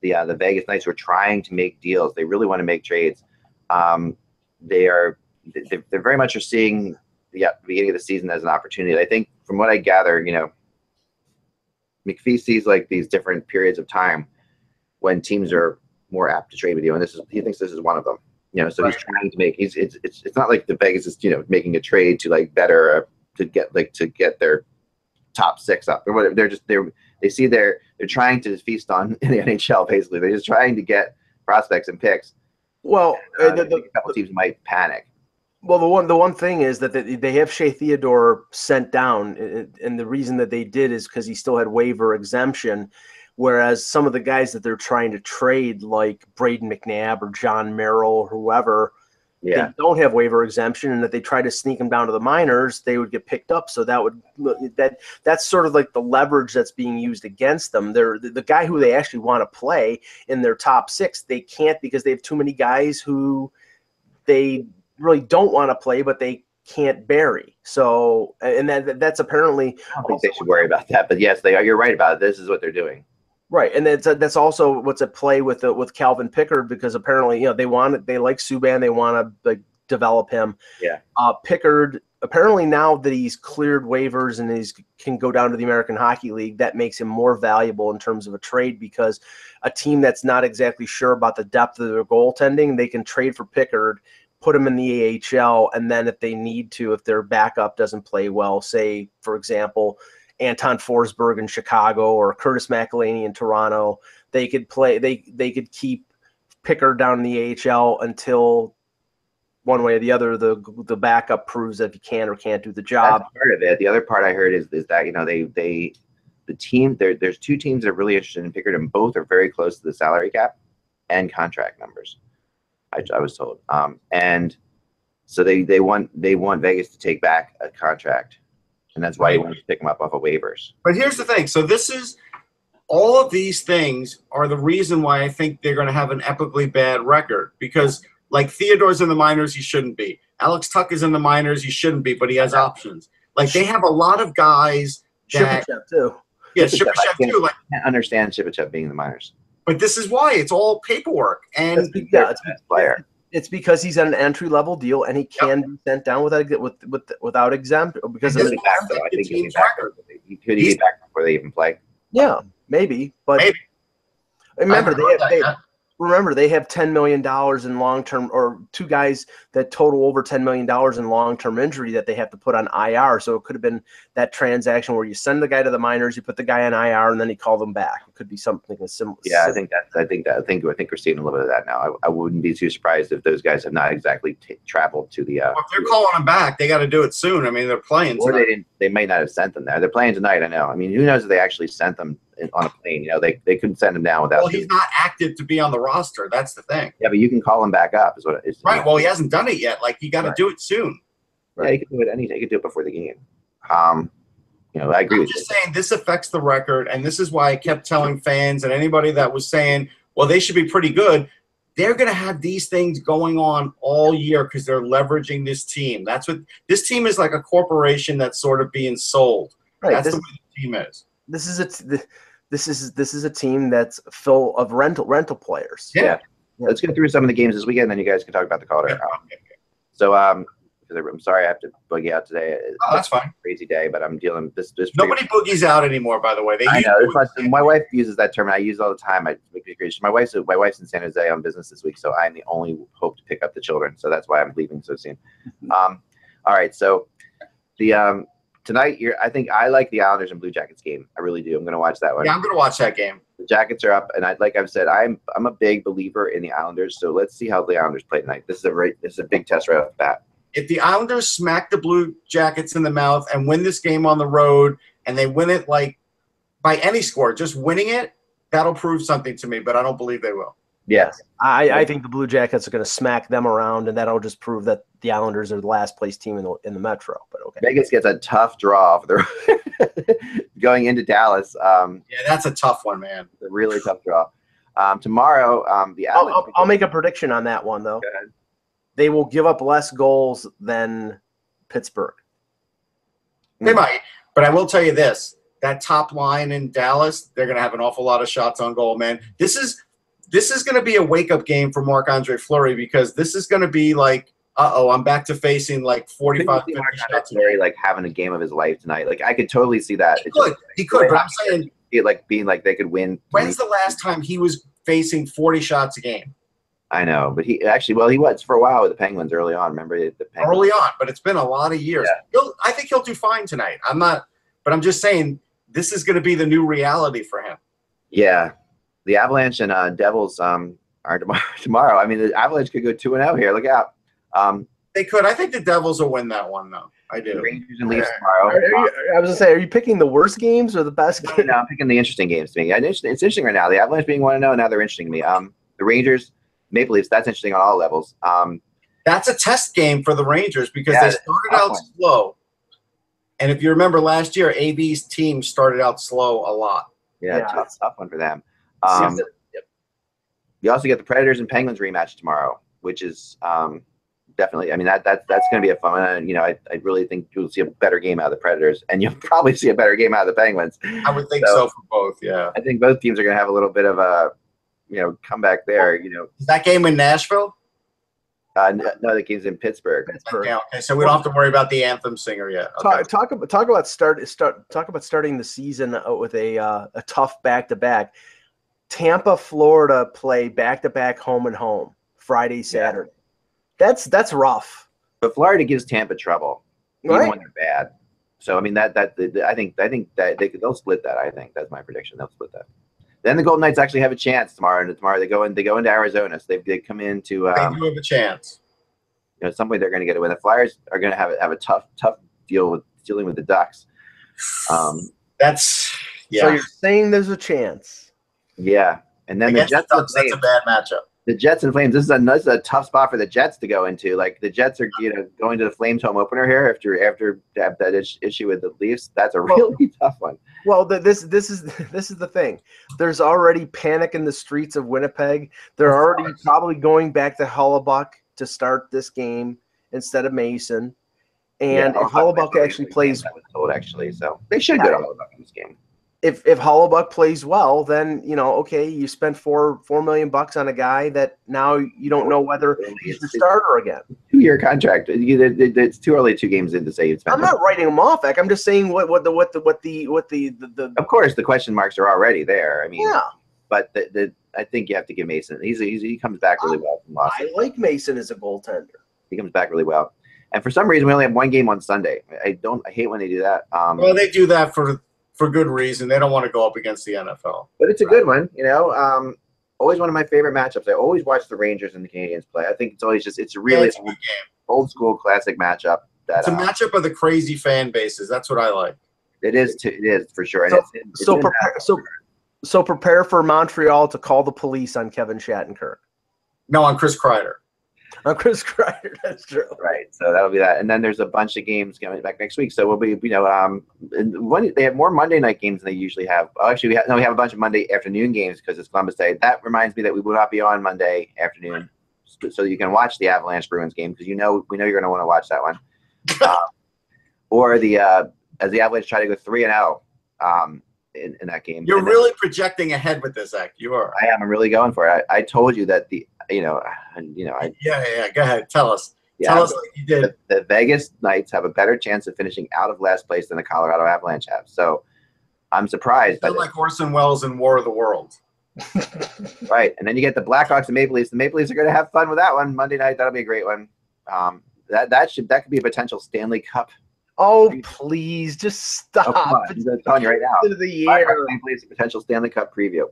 the uh, the Vegas Knights who are trying to make deals. They really want to make trades. Um, they are they they're very much are seeing the beginning of the season as an opportunity. I think from what I gather, you know, McPhee sees like these different periods of time when teams are more apt to trade with you, and this is he thinks this is one of them. You know, so right. he's trying to make. He's it's it's it's not like the Vegas is you know making a trade to like better uh, to get like to get their top six up or whatever. They're just they they see they're they're trying to feast on in the N H L basically. They're just trying to get prospects and picks. Well, uh, the, the, a couple teams might panic. Well, the one the one thing is that they have Shea Theodore sent down, and the reason that they did is because he still had waiver exemption. Whereas some of the guys that they're trying to trade, like Braden McNabb or John Merrill or whoever, yeah. they don't have waiver exemption, and if they try to sneak them down to the minors, they would get picked up. So that would that that's sort of like the leverage that's being used against them. They're the, the guy who they actually want to play in their top six, they can't because they have too many guys who they really don't want to play, but they can't bury. So and that that's apparently. I don't think they should worry about that, but yes, they are. You're right about it. This is what they're doing. Right, and that's that's also what's at play with the, with Calvin Pickard, because apparently you know they want they like Subban, they want to like develop him. Yeah, uh, Pickard apparently now that he's cleared waivers and he's can go down to the American Hockey League, that makes him more valuable in terms of a trade because a team that's not exactly sure about the depth of their goaltending, they can trade for Pickard, put him in the A H L, and then if they need to, if their backup doesn't play well, say for example. Anton Forsberg in Chicago or Curtis McElhinney in Toronto, they could play. They they could keep Pickard down in the A H L until one way or the other, the the backup proves that he can or can't do the job. That's part of it. The other part I heard is is that you know they they the team there. There's two teams that are really interested in Pickard, and both are very close to the salary cap and contract numbers. I, I was told, um, and so they they want they want Vegas to take back a contract. And that's why you wanted to pick them up off of waivers. But here's the thing. So this is – all of these things are the reason why I think they're going to have an epically bad record because, like, Theodore's in the minors, he shouldn't be. Alex Tuck is in the minors, he shouldn't be, but he has options. Like, they have a lot of guys that – too. Yeah, Shipachet too. Like, I can't understand Shipachet being in the minors. But this is why. It's all paperwork. And that's because, yeah, it's a player. It's because he's at an entry-level deal, and he can yep. be sent down without with, with, without exempt. Because of back, I think he'll be back. He could be back before they even play. Yeah, maybe. But maybe. remember, they have, they, remember they have ten million dollars in long-term, or two guys that total over ten million dollars in long-term injury that they have to put on I R. So it could have been that transaction where you send the guy to the minors, you put the guy on I R, and then you call them back. It could be something as similar. Yeah, I think that's. I think that. I think. I think we're seeing a little bit of that now. I, I wouldn't be too surprised if those guys have not exactly t- traveled to the. Uh, well, if they're calling them back, they got to do it soon. I mean, they're playing. Or they didn't. They may not have sent them there. They're playing tonight. I know. I mean, who knows if they actually sent them on a plane? You know, they they couldn't send him down without. Well, he's doing. Not active to be on the roster. That's the thing. Yeah, but you can call him back up. Is what it is. Right. Well, he hasn't done it yet. Like you got to right. do it soon. Yeah, right. He could do it anything. He could do it before the game. Um. You know, I agree. I'm with just you. saying this affects the record, and this is why I kept telling fans and anybody that was saying, "Well, they should be pretty good." They're going to have these things going on all year because they're leveraging this team. That's what this team is like a corporation that's sort of being sold. Right. That's this, the way the team is. This is a this is this is a team that's full of rental rental players. Yeah. yeah. Let's go through some of the games this weekend, then you guys can talk about the Calder. Um, so, um, because I'm sorry I have to boogie out today. Oh, that's fine. Crazy day, but I'm dealing this. this Nobody boogies out anymore, by the way. They I know. It's like, my wife uses that term, and I use it all the time. I my wife's my wife's in San Jose on business this week, so I'm the only hope to pick up the children. So that's why I'm leaving so soon. Um, all right, so the um, tonight, you're, I think I like the Islanders and Blue Jackets game. I really do. I'm going to watch that one. Yeah, I'm going to watch that game. The Jackets are up, and I, like I've said, I'm I'm a big believer in the Islanders. So let's see how the Islanders play tonight. This is a right, this is a big test right off the bat. If the Islanders smack the Blue Jackets in the mouth and win this game on the road, and they win it like by any score, just winning it, that'll prove something to me. But I don't believe they will. Yes, I, I think the Blue Jackets are going to smack them around, and that'll just prove that the Islanders are the last place team in the in the Metro. But okay, Vegas gets a tough draw for the going into Dallas. Um, yeah, that's a tough one, man. A really tough draw. Um, tomorrow, um, the Islanders. I'll, I'll, I'll make a prediction on that one though. Go ahead. They will give up less goals than Pittsburgh. They might, but I will tell you this: that top line in Dallas, they're going to have an awful lot of shots on goal, man. This is this is going to be a wake-up game for Marc Andre Fleury, because this is going to be like, uh oh, I'm back to facing like forty-five. Marc Andre Fleury like having a game of his life tonight. Like I could totally see that. He could, just, he could, but I'm saying it like being like they could win. When's the last time he was facing forty shots a game? I know, but he actually, well, he was for a while with the Penguins early on. Remember the Penguins? Early on, but it's been a lot of years. Yeah. He'll, I think he'll do fine tonight. I'm not, but I'm just saying this is going to be the new reality for him. Yeah, the Avalanche and uh, Devils um, are tomorrow, tomorrow. I mean, the Avalanche could go two and zero here. Look out. Um, they could. I think the Devils will win that one though. I do. The Rangers and Leafs tomorrow. Are, are you, I was gonna say, are you picking the worst games or the best games? No, I'm picking the interesting games to me. It's interesting right now. The Avalanche being one and zero, now they're interesting to me. Um, the Rangers. Maple Leafs, that's interesting on all levels. Um, that's a test game for the Rangers because yeah, they started out one. slow. And if you remember last year, A B's team started out slow a lot. Yeah, yeah. Tough, tough one for them. Um, that, yep. You also get the Predators and Penguins rematch tomorrow, which is um, definitely – I mean, that, that that's going to be a fun one. And, you know, I, I really think you'll see a better game out of the Predators, and you'll probably see a better game out of the Penguins. I would think so, so for both, yeah. I think both teams are going to have a little bit of a – you know, come back there, you know. Is that game in Nashville? Uh, no, no, the game's in Pittsburgh. Pittsburgh. Yeah, okay, so we don't have to worry about the anthem singer yet. Okay. Talk, talk about talk about start start talk about starting the season with a uh, a tough back to back. Tampa, Florida play back to back home and home Friday, Saturday. Yeah. That's that's rough. But Florida gives Tampa trouble, right? Even when they're bad. So I mean that that the, the, I think I think that they they'll split that. I think that's my prediction. They'll split that. Then the Golden Knights actually have a chance tomorrow. And tomorrow they go in, they go into Arizona. So they they come into. Um, they do have a chance. You know, at some point they're going to get it. When the Flyers are going to have have a tough tough deal with dealing with the Ducks. Um, That's yeah. So you're saying there's a chance. Yeah, and then the Jets. The Ducks, that's a bad matchup. The Jets and Flames. This is a this is a tough spot for the Jets to go into. Like the Jets are you know going to the Flames home opener here after after that issue with the Leafs. That's a really well, tough one. Well, the, this this is this is the thing. There's already panic in the streets of Winnipeg. They're already probably going back to Hellebuck to start this game instead of Mason. And yeah, if Hellebuck actually plays, I was told actually, so they should yeah. go to Hellebuck in this game. If if Hellebuck plays well, then you know, okay, you spent four four million bucks on a guy that now you don't know whether he's the starter again. Two year contract. It's too early, two games in to say it's. I'm not writing him off, Eck. I'm just saying what what the what the what the what the, the, the Of course, the question marks are already there. I mean, yeah. But the, the I think you have to give Mason. He's, he's he comes back really well from Los Angeles. I like Mason as a goaltender. He comes back really well, and for some reason we only have one game on Sunday. I don't. I hate when they do that. Um, well, they do that for. For good reason. They don't want to go up against the N F L. But it's a good one, you know. Um, always one of my favorite matchups. I always watch the Rangers and the Canadiens play. I think it's always just – it's a really yeah, it's a old, old school classic matchup. That, it's a uh, matchup of the crazy fan bases. That's what I like. It is, too, it is for sure. And so, it's, it's so, prepare, so, so prepare for Montreal to call the police on Kevin Shattenkirk. No, on Chris Kreider. On Chris Kreider, that's true. Right, so that'll be that, and then there's a bunch of games coming back next week. So we'll be, you know, um, one, they have more Monday night games than they usually have. Oh, actually, we have no, we have a bunch of Monday afternoon games because it's Columbus Day. That reminds me that we will not be on Monday afternoon, right. So you can watch the Avalanche Bruins game because you know we know you're going to want to watch that one. um, or the uh, as the Avalanche try to go three and zero um, in in that game. You're and really then, projecting ahead with this, Zach. You are. I am. I'm really going for it. I, I told you that the. You know, you know. I, yeah, yeah, yeah. Go ahead, tell us. Yeah, Tell us what you did. The, the Vegas Knights have a better chance of finishing out of last place than the Colorado Avalanche have. So I'm surprised. They're like Orson Welles in War of the Worlds. Right. And then you get the Blackhawks and Maple Leafs. The Maple Leafs are going to have fun with that one Monday night. That'll be a great one. Um, that that should that could be a potential Stanley Cup. Oh, please, just stop. Oh, I'm telling you right now. The year. Maple Leafs, a potential Stanley Cup preview.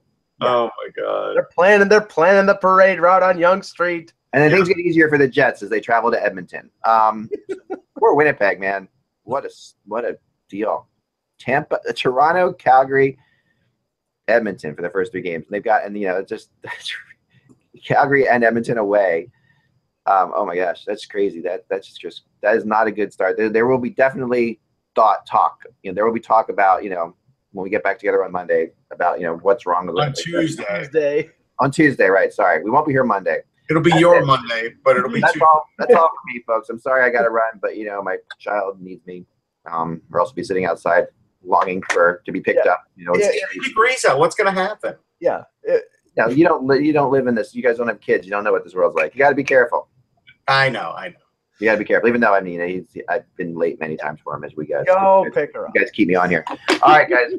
Yeah. Oh, my God. They're planning, they're planning the parade route on Yonge Street. And then things get easier for the Jets as they travel to Edmonton. Um, poor Winnipeg, man. What a what a deal. Tampa, Toronto, Calgary, Edmonton for the first three games. And they've got, and you know, just Calgary and Edmonton away. Um, oh my gosh, that's crazy. That that's just that is not a good start. There, there will be definitely thought talk. You know, there will be talk about you know when we get back together on Monday about you know what's wrong with on Tuesday. Tuesday. On Tuesday, right? Sorry, we won't be here Monday. It'll be that's your it. Monday, but it'll be that's Tuesday. All, that's all for me, folks. I'm sorry I got to run, but, you know, my child needs me, um, or else I'll be sitting outside longing for to be picked yeah. up. You know, yeah, it's degrees out. What's going to happen? Yeah. It, no, you don't, li you don't live in this. You guys don't have kids. You don't know what this world's like. You got to be careful. I know. I know. You got to be careful. Even though, I mean, he's, I've been late many times for him as we guys. Go you pick her up. You guys keep me on here. All right, guys.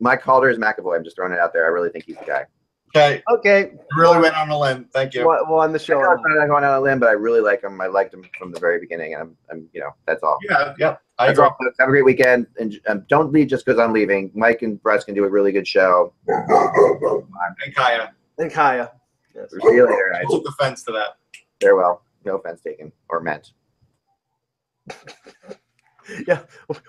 My Calder is McAvoy. I'm just throwing it out there. I really think he's the guy. Okay. Okay. Really went on a limb. Thank you. Well, well on the show, I'm not going on a limb, but I really like him. I liked him from the very beginning, and I'm, I'm you know, that's all. Yeah, yeah. I agree. Have a great weekend, and um, don't leave just because I'm leaving. Mike and Bryce can do a really good show. And Kaya. And Kaya. Yes. We'll see you later. I took offense to that. Farewell. No offense taken or meant. Yeah,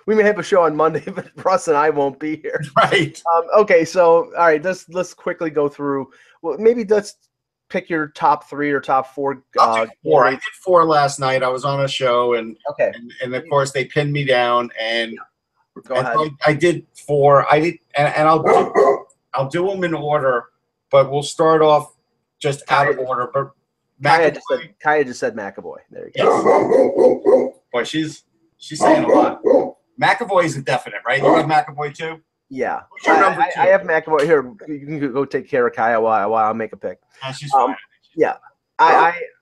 we may have a show on Monday, but Russ and I won't be here. Right. Um, okay, so, all right, let's, let's quickly go through. Well, maybe let's pick your top three or top four. Uh, four. I did four last night. I was on a show, and, okay. and, and of course, they pinned me down, and, go and ahead. I, I did four. I did, and, and I'll, do, I'll do them in order, but we'll start off just Kaya, out of order. But Kaya, just said, Kaya just said McAvoy. There you go. Yes. Boy, she's... She's saying a lot. McAvoy is a definite, right? You have McAvoy too? Yeah. Who's your number two? I, I have McAvoy here. You can go take care of Kaya while, while I'll make a pick. Oh, she's um, fine. Yeah. I,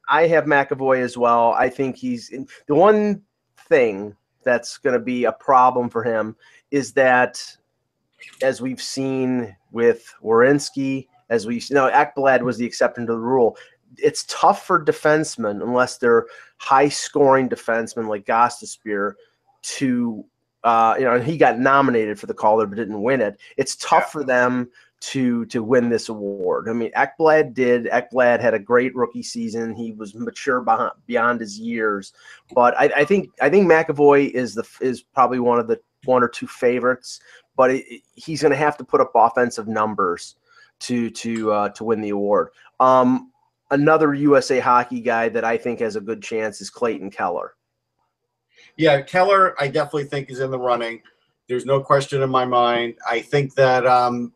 I I have McAvoy as well. I think he's in, the one thing that's going to be a problem for him is that, as we've seen with Werenski, as we you know, Ekblad was the exception to the rule. It's tough for defensemen, unless they're high-scoring defensemen like Gostisbehere, to uh, you know, and he got nominated for the Calder but didn't win it. It's tough yeah. for them to to win this award. I mean, Ekblad did. Ekblad had a great rookie season. He was mature beyond, beyond his years. But I, I think I think McAvoy is the is probably one of the one or two favorites. But it, he's going to have to put up offensive numbers to to uh, to win the award. Um, Another U S A Hockey guy that I think has a good chance is Clayton Keller. Yeah, Keller I definitely think is in the running. There's no question in my mind. I think that um,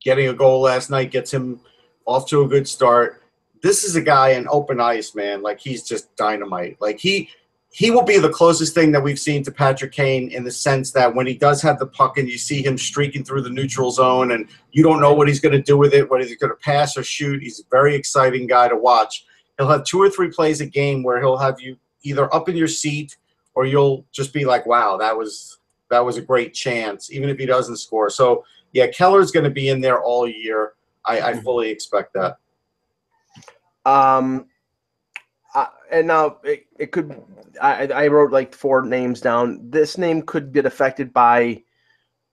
getting a goal last night gets him off to a good start. This is a guy in open ice, man. Like, he's just dynamite. Like, he he will be the closest thing that we've seen to Patrick Kane, in the sense that when he does have the puck and you see him streaking through the neutral zone and you don't know what he's going to do with it, whether he's going to pass or shoot, he's a very exciting guy to watch. He'll have two or three plays a game where he'll have you either up in your seat or you'll just be like, wow, that was that was a great chance, even if he doesn't score. So, yeah, Keller's going to be in there all year. I, I fully expect that. Um. Uh, and now it, it could I, I wrote like four names down. This name could get affected by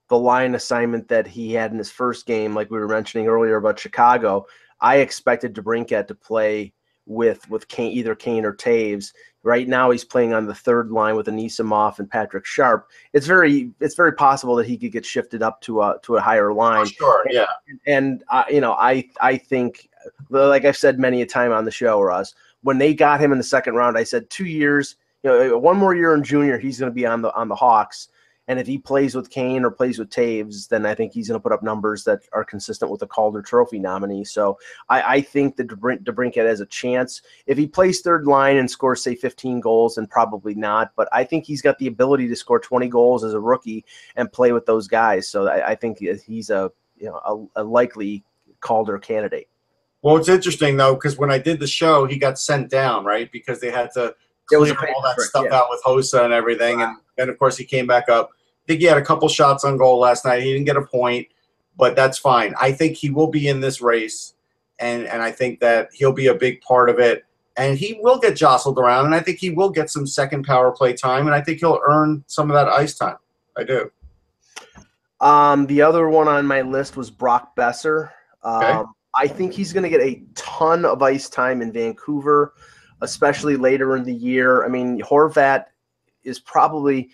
the line assignment that he had in his first game, like we were mentioning earlier about Chicago. I expected DeBrincat to play with with Kane, either Kane or Taves. Right now he's playing on the third line with Anisimov and Patrick Sharp. It's very it's very possible that he could get shifted up to a to a higher line. Oh, sure, yeah. And, and uh, you know, I I think, like I've said many a time on the show, Russ, when they got him in the second round, I said two years, you know, one more year in junior, he's going to be on the on the Hawks. And if he plays with Kane or plays with Taves, then I think he's going to put up numbers that are consistent with the Calder Trophy nominee. So I, I think that DeBrincat DeBrincat has a chance. If he plays third line and scores, say, fifteen goals, then probably not. But I think he's got the ability to score twenty goals as a rookie and play with those guys. So I, I think he's a you know a, a likely Calder candidate. Well, it's interesting, though, because when I did the show, he got sent down, right, because they had to clear all that trick, stuff yeah. out with Hossa and everything. Wow. And then, of course, he came back up. I think he had a couple shots on goal last night. He didn't get a point, but that's fine. I think he will be in this race, and, and I think that he'll be a big part of it. And he will get jostled around, and I think he will get some second power play time, and I think he'll earn some of that ice time. I do. Um, the other one on my list was Brock Besser. Um, okay. I think he's going to get a ton of ice time in Vancouver, especially later in the year. I mean, Horvat is probably,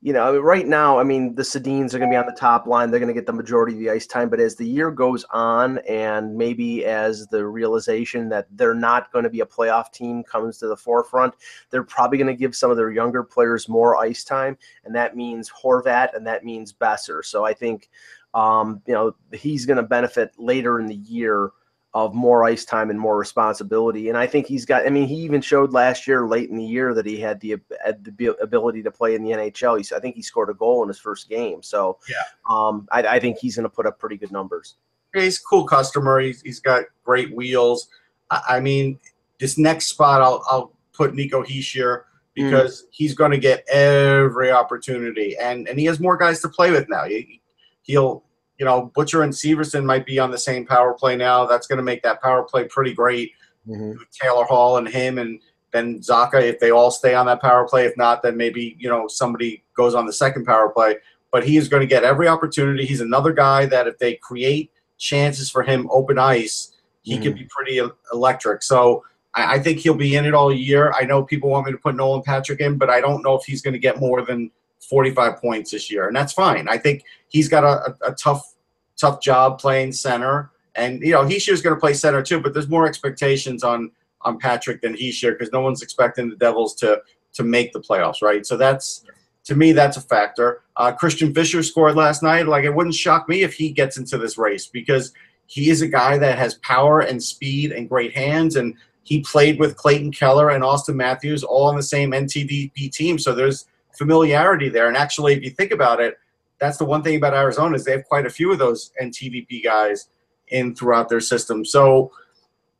you know, right now, I mean, the Sedins are going to be on the top line. They're going to get the majority of the ice time. But as the year goes on, and maybe as the realization that they're not going to be a playoff team comes to the forefront, they're probably going to give some of their younger players more ice time. And that means Horvat, and that means Besser. So I think, um, you know, he's going to benefit later in the year of more ice time and more responsibility. And I think he's got, I mean, he even showed last year, late in the year, that he had the, had the ability to play in the N H L. He's, I think he scored a goal in his first game. So yeah. um, I, I think he's going to put up pretty good numbers. Yeah, he's a cool customer. He's, he's got great wheels. I, I mean, this next spot, I'll, I'll put Nico Hischier, because mm. he's going to get every opportunity. And, and he has more guys to play with now. He, he'll... You know, Butcher and Severson might be on the same power play now. That's going to make that power play pretty great. Mm-hmm. Taylor Hall and him, and then Zaka, if they all stay on that power play. If not, then maybe, you know, somebody goes on the second power play. But he is going to get every opportunity. He's another guy that if they create chances for him open ice, he mm-hmm. could be pretty electric. So I, I think he'll be in it all year. I know people want me to put Nolan Patrick in, but I don't know if he's going to get more than forty-five points this year, and that's fine. I think he's got a, a, a tough, tough job playing center, and you know Hishier's going to play center too. But there's more expectations on on Patrick than Hischier, because no one's expecting the Devils to to make the playoffs, right? So that's to me that's a factor. Uh, Christian Fisher scored last night. Like it wouldn't shock me if he gets into this race, because he is a guy that has power and speed and great hands, and he played with Clayton Keller and Auston Matthews all on the same N T D P team. So there's familiarity there. And actually, if you think about it, that's the one thing about Arizona, is they have quite a few of those N T D P guys in throughout their system. So,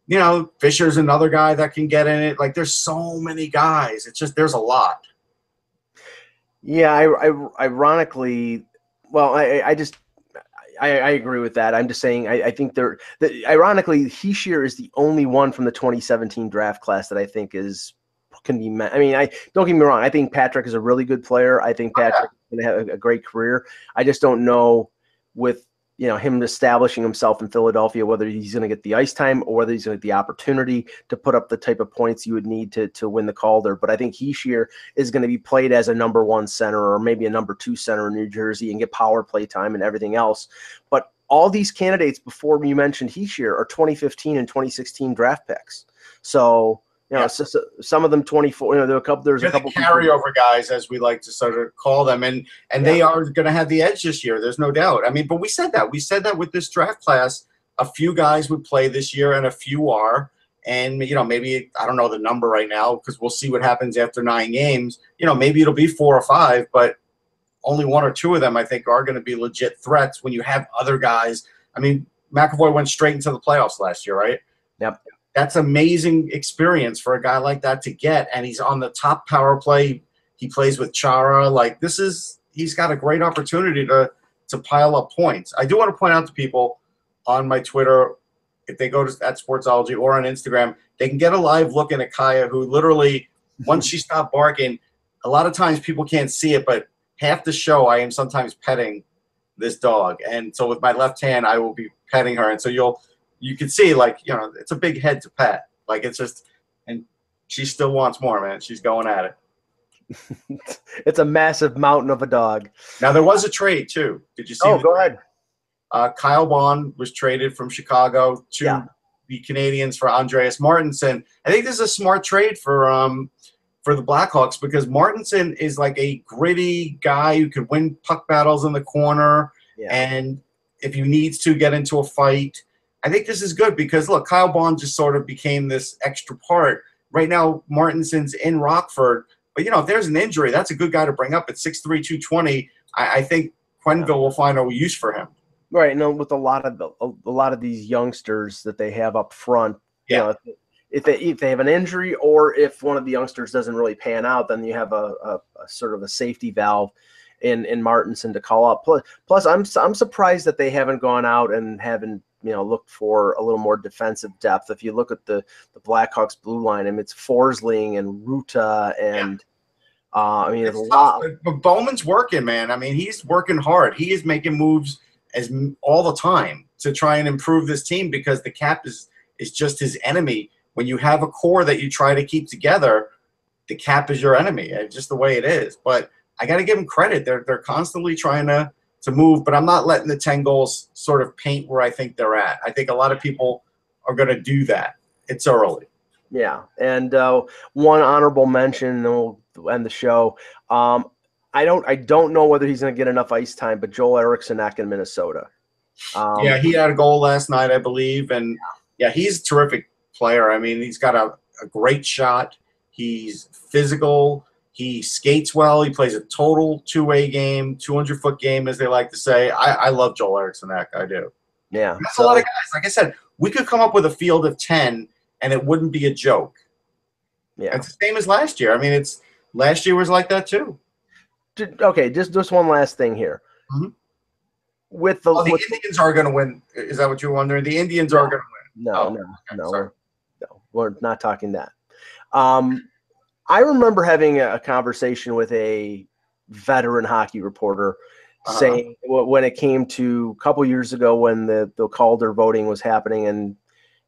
you know, Fisher's another guy that can get in it. Like, there's so many guys. It's just there's a lot. Yeah, I, I ironically, well, I, I just I, I agree with that. I'm just saying I, I think they're the, ironically, Hischier is the only one from the twenty seventeen draft class that I think is can be met. I mean, I don't get me wrong. I think Patrick is a really good player. I think Patrick oh, yeah. is going to have a, a great career. I just don't know with, you know, him establishing himself in Philadelphia, whether he's going to get the ice time or whether he's going to get the opportunity to put up the type of points you would need to, to win the Calder. But I think Hischier is going to be played as a number one center or maybe a number two center in New Jersey and get power play time and everything else. But all these candidates before you mentioned Hischier are twenty fifteen and twenty sixteen draft picks. So, You know, yeah. so, so, some of them twenty-four. You know, there are a couple. There's They're a couple the carryover guys, as we like to sort of call them, and and yeah. they are going to have the edge this year. There's no doubt. I mean, but we said that. We said that with this draft class, a few guys would play this year, and a few are. And you know, maybe I don't know the number right now because we'll see what happens after nine games. You know, maybe it'll be four or five, but only one or two of them I think are going to be legit threats. When you have other guys, I mean, McAvoy went straight into the playoffs last year, right? Yep. That's amazing experience for a guy like that to get, and he's on the top power play. He plays with Chara. Like this is, he's got a great opportunity to to pile up points. I do want to point out to people on my Twitter, if they go to at Sportsology or on Instagram, they can get a live look in at Kaya, who literally, once she stopped barking, a lot of times people can't see it, but half the show I am sometimes petting this dog, and so with my left hand I will be petting her, and so you'll. You can see, like, you know, it's a big head to pat. Like, it's just, and she still wants more, man. She's going at it. It's a massive mountain of a dog. Now, there was a trade, too. Did you see? Oh, go ahead. Uh, Kyle Bond was traded from Chicago to yeah. the Canadiens for Andreas Martinsson. I think this is a smart trade for um for the Blackhawks, because Martinsson is like a gritty guy who could win puck battles in the corner. Yeah. And if he needs to get into a fight, I think this is good because, look, Kyle Bond just sort of became this extra part. Right now, Martinsson's in Rockford. But, you know, if there's an injury, that's a good guy to bring up at six three, two twenty. I, I think Quenneville will find a use for him. Right, and with a lot of the, a lot of these youngsters that they have up front, yeah. you know, if they if they have an injury or if one of the youngsters doesn't really pan out, then you have a, a, a sort of a safety valve in in Martinson to call up. Plus, plus, I'm I'm surprised that they haven't gone out and haven't you know looked for a little more defensive depth. If you look at the the Blackhawks blue line, I mean, it's Forsling and Ruta and. Yeah. Uh, I mean, it's a lot. But Bowman's working, man. I mean, he's working hard. He is making moves as all the time to try and improve this team because the cap is is just his enemy. When you have a core that you try to keep together, the cap is your enemy. It's just the way it is. But I got to give them credit. They're they're constantly trying to to move. But I'm not letting the ten goals sort of paint where I think they're at. I think a lot of people are going to do that. It's early. Yeah, and uh, one honorable mention, and then we'll end the show. Um, I don't, I don't know whether he's going to get enough ice time, but Joel Eriksson-Ek in Minnesota. Um, yeah, he had a goal last night, I believe, and yeah, he's a terrific player. I mean, he's got a, a great shot. He's physical. He skates well. He plays a total two-way game, two hundred foot game, as they like to say. I, I love Joel Eriksson-Ek. I do. Yeah, that's so, a lot of guys. Like I said, we could come up with a field of ten. And it wouldn't be a joke. Yeah, it's the same as last year. I mean, it's last year was like that too. Okay, just just one last thing here. Mm-hmm. With the, oh, the with Indians are going to win. Is that what you're wondering? The Indians no, are going to win. No, oh, no, okay, no, we're, no. We're not talking that. Um, I remember having a conversation with a veteran hockey reporter. Uh-huh. Saying when it came to a couple years ago when the the Calder voting was happening and.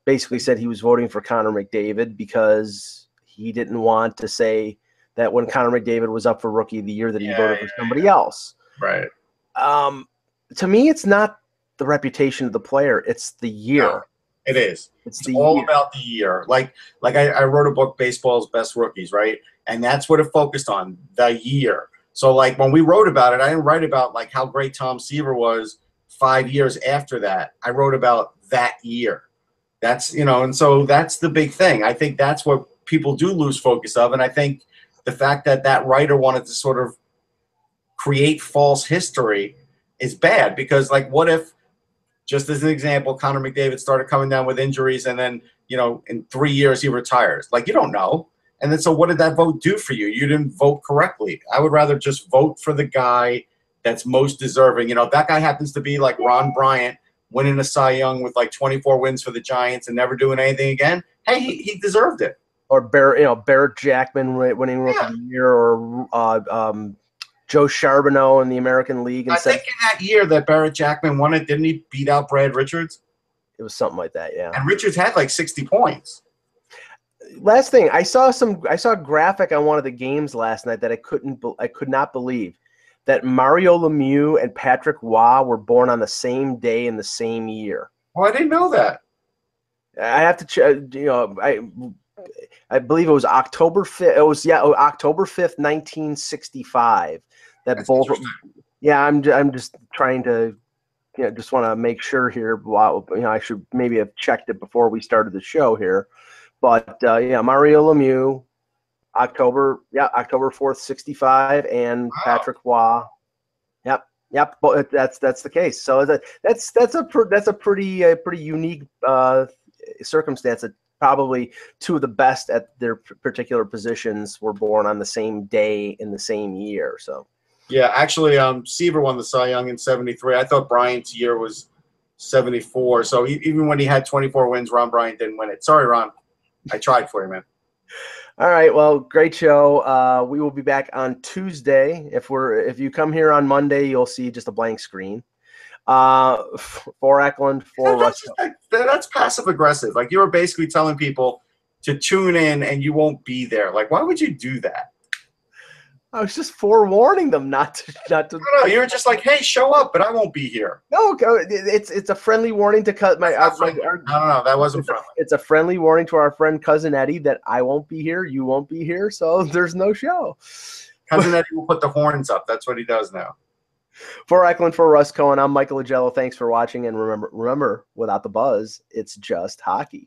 Basically said he was voting for Connor McDavid because he didn't want to say that when Connor McDavid was up for Rookie of the Year that yeah, he voted yeah, for somebody yeah. else. Right. Um, to me, it's not the reputation of the player. It's the year. No, it is. It's, it's the all year. About the year. Like like I, I wrote a book, Baseball's Best Rookies, right? And that's what it focused on, the year. So, like, when we wrote about it, I didn't write about, like, how great Tom Seaver was five years after that. I wrote about that year. That's, you know, and so that's the big thing. I think that's what people do lose focus of. And I think the fact that that writer wanted to sort of create false history is bad because, like, what if, just as an example, Connor McDavid started coming down with injuries and then, you know, in three years he retires? Like, you don't know. And then so what did that vote do for you? You didn't vote correctly. I would rather just vote for the guy that's most deserving. You know, if that guy happens to be like Ron Bryant, winning a Cy Young with like twenty-four wins for the Giants and never doing anything again. Hey, he, he deserved it. Or Barrett, you know, Barrett Jackman winning Rookie yeah. of the Year, or uh, um, Joe Charbonneau in the American League. And I think in that year that Barrett Jackman won it, didn't he beat out Brad Richards? It was something like that, yeah. And Richards had like sixty points. Last thing, I saw some. I saw a graphic on one of the games last night that I couldn't. I could not believe. That Mario Lemieux and Patrick Waugh were born on the same day in the same year. Well, I didn't know that. I have to, ch- you know, I, I believe it was October fifth. It was yeah, October fifth, nineteen sixty-five. That That's both. Yeah, I'm. I'm just trying to, you know, just want to make sure here. Wow, you know, I should maybe have checked it before we started the show here, but uh, yeah, Mario Lemieux. October, yeah, October fourth, sixty-five, and wow. Patrick Waugh. Yep, yep, that's that's the case. So that that's that's a pr- that's a pretty uh, pretty unique uh, circumstance that probably two of the best at their p- particular positions were born on the same day in the same year. So, yeah, actually, um, Seaver won the Cy Young in seventy-three. I thought Bryant's year was seventy-four. So he, even when he had twenty-four wins, Ron Bryant didn't win it. Sorry, Ron, I tried for you, man. All right. Well, great show. Uh, we will be back on Tuesday. If we're if you come here on Monday, you'll see just a blank screen. Uh, for Eklund, for Russell. That's, that's passive aggressive. Like, you were basically telling people to tune in and you won't be there. Like, why would you do that? I was just forewarning them not to. Not to. No, no, you were just like, "Hey, show up," but I won't be here. No, it's it's a friendly warning to cut my. Our, our, no, no, no, that wasn't it's friendly. A, it's a friendly warning to our friend Cousin Eddie that I won't be here, you won't be here, so there's no show. Cousin Eddie will put the horns up. That's what he does now. For Eklund, for Russ Cohen, I'm Michael Agello. Thanks for watching, and remember, remember, without the buzz, it's just hockey.